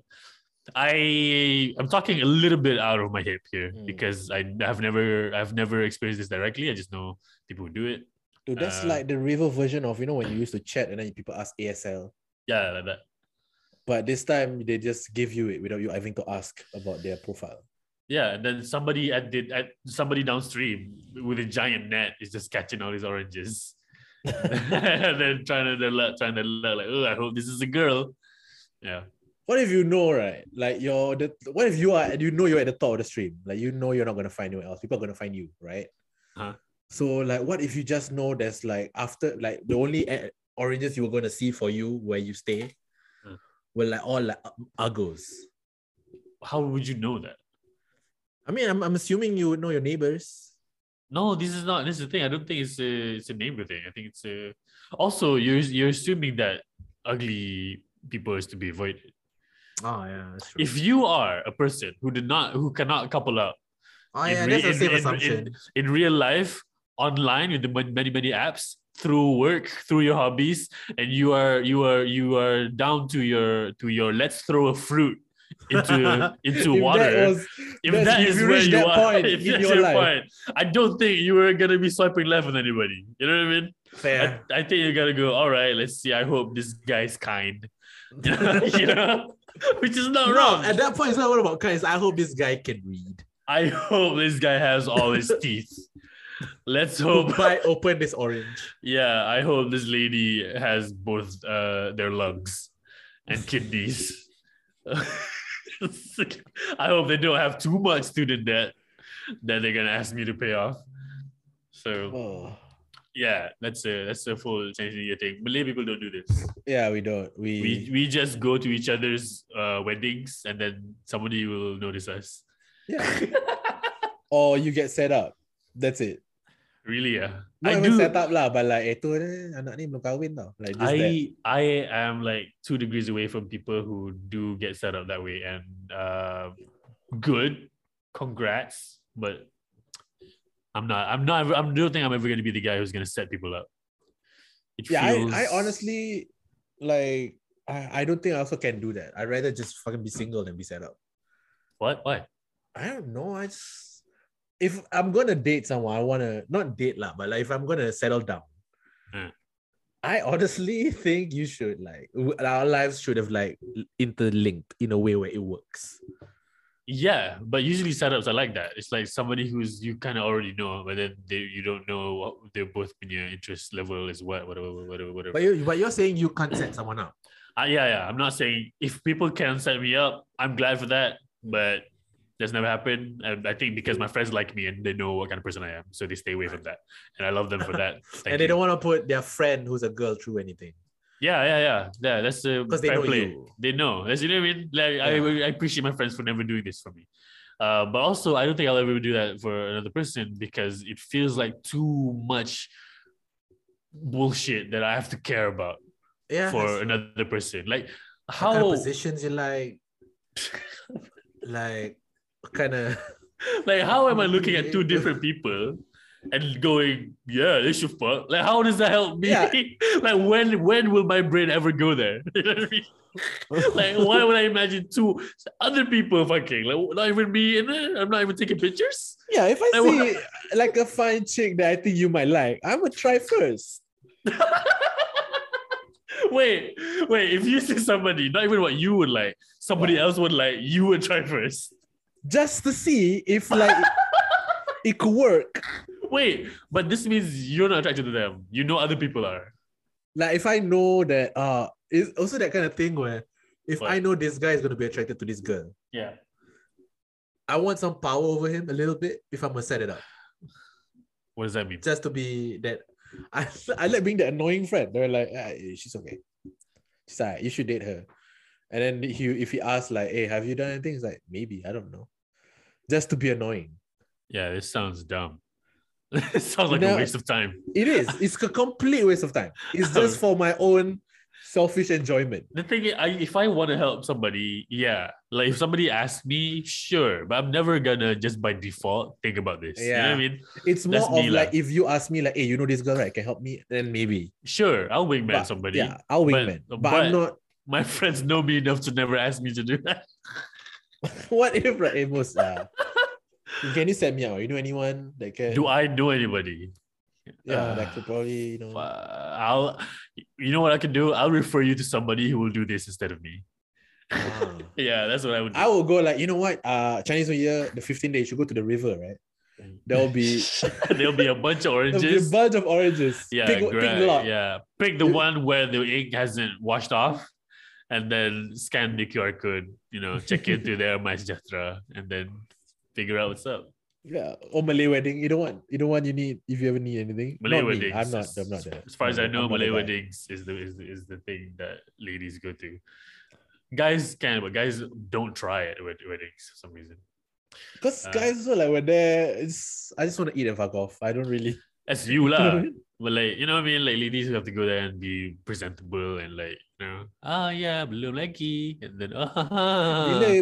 I'm talking a little bit out of my hip here because I've never experienced this directly. I just know people who do it. Dude, that's like the river version of when you used to chat and then people ask ASL. Yeah, like that. But this time they just give you it without you having to ask about their profile. Yeah, and then somebody somebody downstream with a giant net is just catching all these oranges, and then trying to look like, oh, I hope this is a girl. Yeah. What if right? Like what if you're at the top of the stream? Like you're not gonna find anyone else. People are gonna find you, right? Huh. So like, what if you just know there's like after like the only oranges you were gonna see for you where you stay. Well, like all like Argos. How would you know that? I mean, I'm assuming you would know your neighbors. No, this is the thing. I don't think it's a neighbor thing. I think it's also you're assuming that ugly people is to be avoided. Oh yeah, that's true. If you are a person who cannot couple up, that's a safe assumption. In real life, online with the many apps, through work, through your hobbies, and you are down to your let's throw a fruit into water. If that is where you are, I don't think you are gonna be swiping left with anybody. You know what I mean? Fair. I think you gotta go, all right, let's see. I hope this guy's kind. You know? Which is not wrong. At that point, it's not what about kind. I hope this guy can read. I hope this guy has all his teeth. Let's hope I open this orange. Yeah, I hope this lady has both their lungs and kidneys. I hope they don't have too much student debt that they're gonna ask me to pay off. Yeah, that's a full change in your thing. Malay people don't do this. Yeah, we don't. We just go to each other's weddings and then somebody will notice us. Yeah. Or you get set up. That's it. Really, yeah. Not I even do set up lah, but like itu anak ni belum kahwin tau. Like this, I am like 2 degrees away from people who do get set up that way, and good, congrats. But I'm not. I don't think I'm ever gonna be the guy who's gonna set people up. It feels... I honestly like. I don't think I also can do that. I'd rather just fucking be single than be set up. What? Why? I don't know. I just. If I'm gonna date someone, I wanna not date lah, but like if I'm gonna settle down, I honestly think you should like our lives should have like interlinked in a way where it works. Yeah, but usually setups are like that. It's like somebody who's you kind of already know, but then you don't know what they're both in your interest level is what, whatever. But you're saying you can't set someone up. Yeah. I'm not saying if people can set me up, I'm glad for that, but. That's never happened. And I think because my friends like me and they know what kind of person I am. So they stay away from that. And I love them for that. And they don't want to put their friend who's a girl through anything. Yeah. That's because they know you. They know. That's, you know what I mean? Like, yeah. I appreciate my friends for never doing this for me. But also, I don't think I'll ever do that for another person because it feels like too much bullshit that I have to care about for another person. Like, how... What kind of positions you like? Like, how am I looking at two different people and going, yeah, they should fuck? Like, how does that help me? Yeah. Like, when will my brain ever go there? You know what I mean? Like, why would I imagine two other people fucking? Like, not even me, and I'm not even taking pictures. Yeah, if I like, see like a fine chick that I think you might like, I would try first. Wait. If you see somebody, not even what you would like, somebody else would like, you would try first. Just to see if like it could work. Wait, but this means you're not attracted to them. You know other people are. Like if I know that it's also that kind of thing where if I know this guy is gonna be attracted to this girl. Yeah. I want some power over him a little bit if I'm gonna set it up. What does that mean? Just to be that I like being the annoying friend. They're like, she's okay. She's like, you should date her. And then if he asks like, hey, have you done anything? It's like, maybe, I don't know. Just to be annoying. Yeah, this sounds dumb. It sounds like a waste of time. It is. It's a complete waste of time. It's just for my own selfish enjoyment. The thing is, if I want to help somebody, yeah. Like if somebody asks me, sure. But I'm never going to just by default think about this. Yeah. You know what I mean? It's more of like if you ask me like, hey, you know this girl, right? Can help me? Then maybe. Sure, I'll wingman somebody. Yeah, I'll wingman. But I'm not... My friends know me enough to never ask me to do that. What if, right? Hey, Amos, can you set me out? You know anyone that can? Do I know anybody? Yeah, that could probably, you know. You know what I can do? I'll refer you to somebody who will do this instead of me. Wow. Yeah, that's what I would do. I will go like, you know what? Chinese New Year, the 15th day, you should go to the river, right? There'll be a bunch of oranges. There'll be a bunch of oranges. Yeah, pick the one where the ink hasn't washed off. And then scan the QR code, you know, check it through their My Sejahtera, and then figure out what's up. Yeah, or Malay wedding. You don't want. You need if you ever need anything. Malay weddings. I'm not. There. As far as I know, Malay weddings is the thing that ladies go to. Guys can, but guys don't try it at weddings for some reason. Because guys are like, when they're there, I just want to eat and fuck off. I don't really. That's you lah. But like, you know what I mean? Like, ladies have to go there and be presentable and like, you know, belum lagi. And then,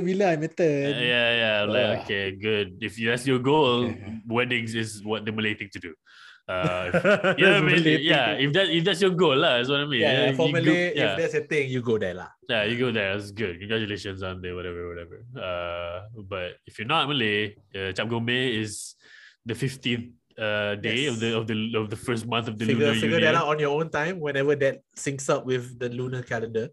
bila I method. Like, okay, good. If that's your goal, weddings is what the Malay thing to do. You know what I mean? Yeah, if that's your goal lah, that's what I mean. Yeah, for Malay, if that's a thing, you go there lah. Yeah, you go there. That's good. Congratulations on the whatever. But if you're not Malay, Cap Gomeh is the 15th. Day of the first month of the lunar year. Figure that out on your own time whenever that syncs up with the lunar calendar.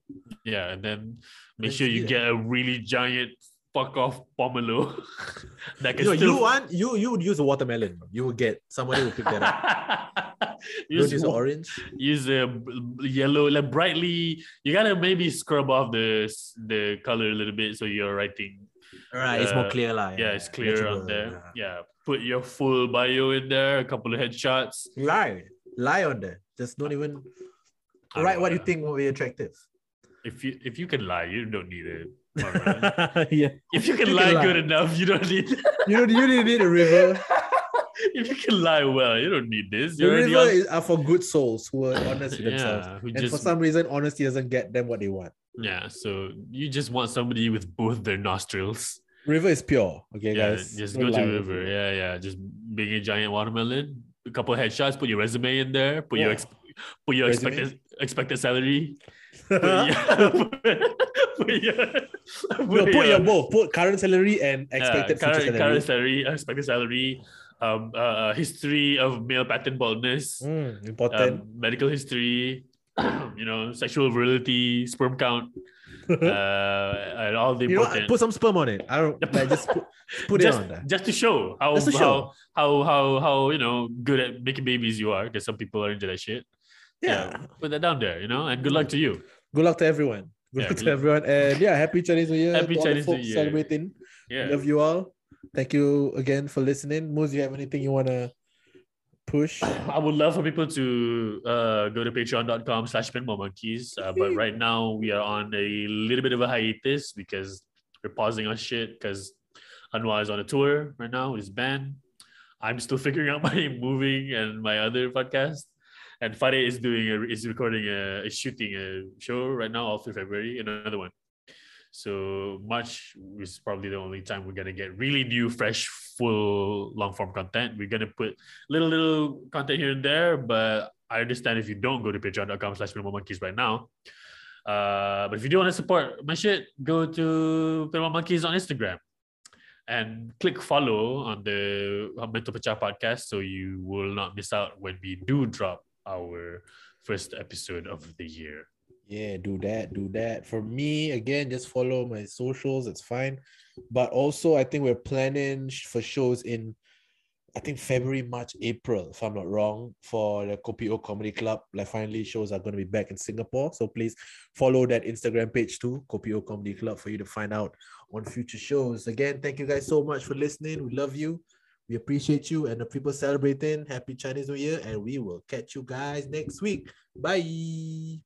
Yeah, and then make sure you get a really giant fuck off pomelo. You would use a watermelon. You would get somebody who pick that up. use orange. Use a yellow, like brightly. You gotta maybe scrub off the color a little bit so you're writing. Right, it's more clear lah. Yeah, it's clearer on there. Yeah. Put your full bio in there, a couple of headshots. Lie on there. Just don't even write what you think will be attractive. If you can lie, you don't need it. Yeah. If you can lie good enough, you don't need. you don't need a river. If you can lie well, you don't need this. The river are for good souls who are honest with themselves. And for some reason, honesty doesn't get them what they want. Yeah, so you just want somebody with both their nostrils. River is pure, okay, guys. Just go to river. Yeah. Just being a giant watermelon, a couple of headshots. Put your resume in there. Put your expected salary. Put current salary and expected salary. Current salary, expected salary. History of male pattern baldness. Important. Medical history. You know, sexual virility, sperm count, and all the important. Put some sperm on it. I don't like, just put it on there. Just to show how you know, good at making babies you are, because some people are into that shit. Yeah. Put that down there, you know, and good luck to you. Good luck to everyone. Good luck to everyone. And happy Chinese New Year. Happy Chinese New Year. Celebrating. Yeah. Love you all. Thank you again for listening. Moose, do you have anything you want to push? I would love for people to go to patreon.com/pinmoremonkeys. But right now we are on a little bit of a hiatus because we're pausing on shit because Anwar is on a tour right now with his band. I'm still figuring out my moving and my other podcast. And Fade is recording a shooting a show right now, all through February, and another one. So March is probably the only time we're gonna get really new, fresh, full long form content. We're gonna put little content here and there, but I understand if you don't go to patreon.com/pinmoremonkeys right now. But if you do want to support my shit, go to Pinmore Monkeys on Instagram and click follow on the Mental Picture podcast so you will not miss out when we do drop our first episode of the year. Yeah, do that. For me, again, just follow my socials. It's fine. But also, I think we're planning for shows in, I think, February, March, April, if I'm not wrong, for the Kopio Comedy Club. Like, finally, shows are going to be back in Singapore. So please follow that Instagram page too, Kopio Comedy Club, for you to find out on future shows. Again, thank you guys so much for listening. We love you. We appreciate you. And the people celebrating, happy Chinese New Year. And we will catch you guys next week. Bye.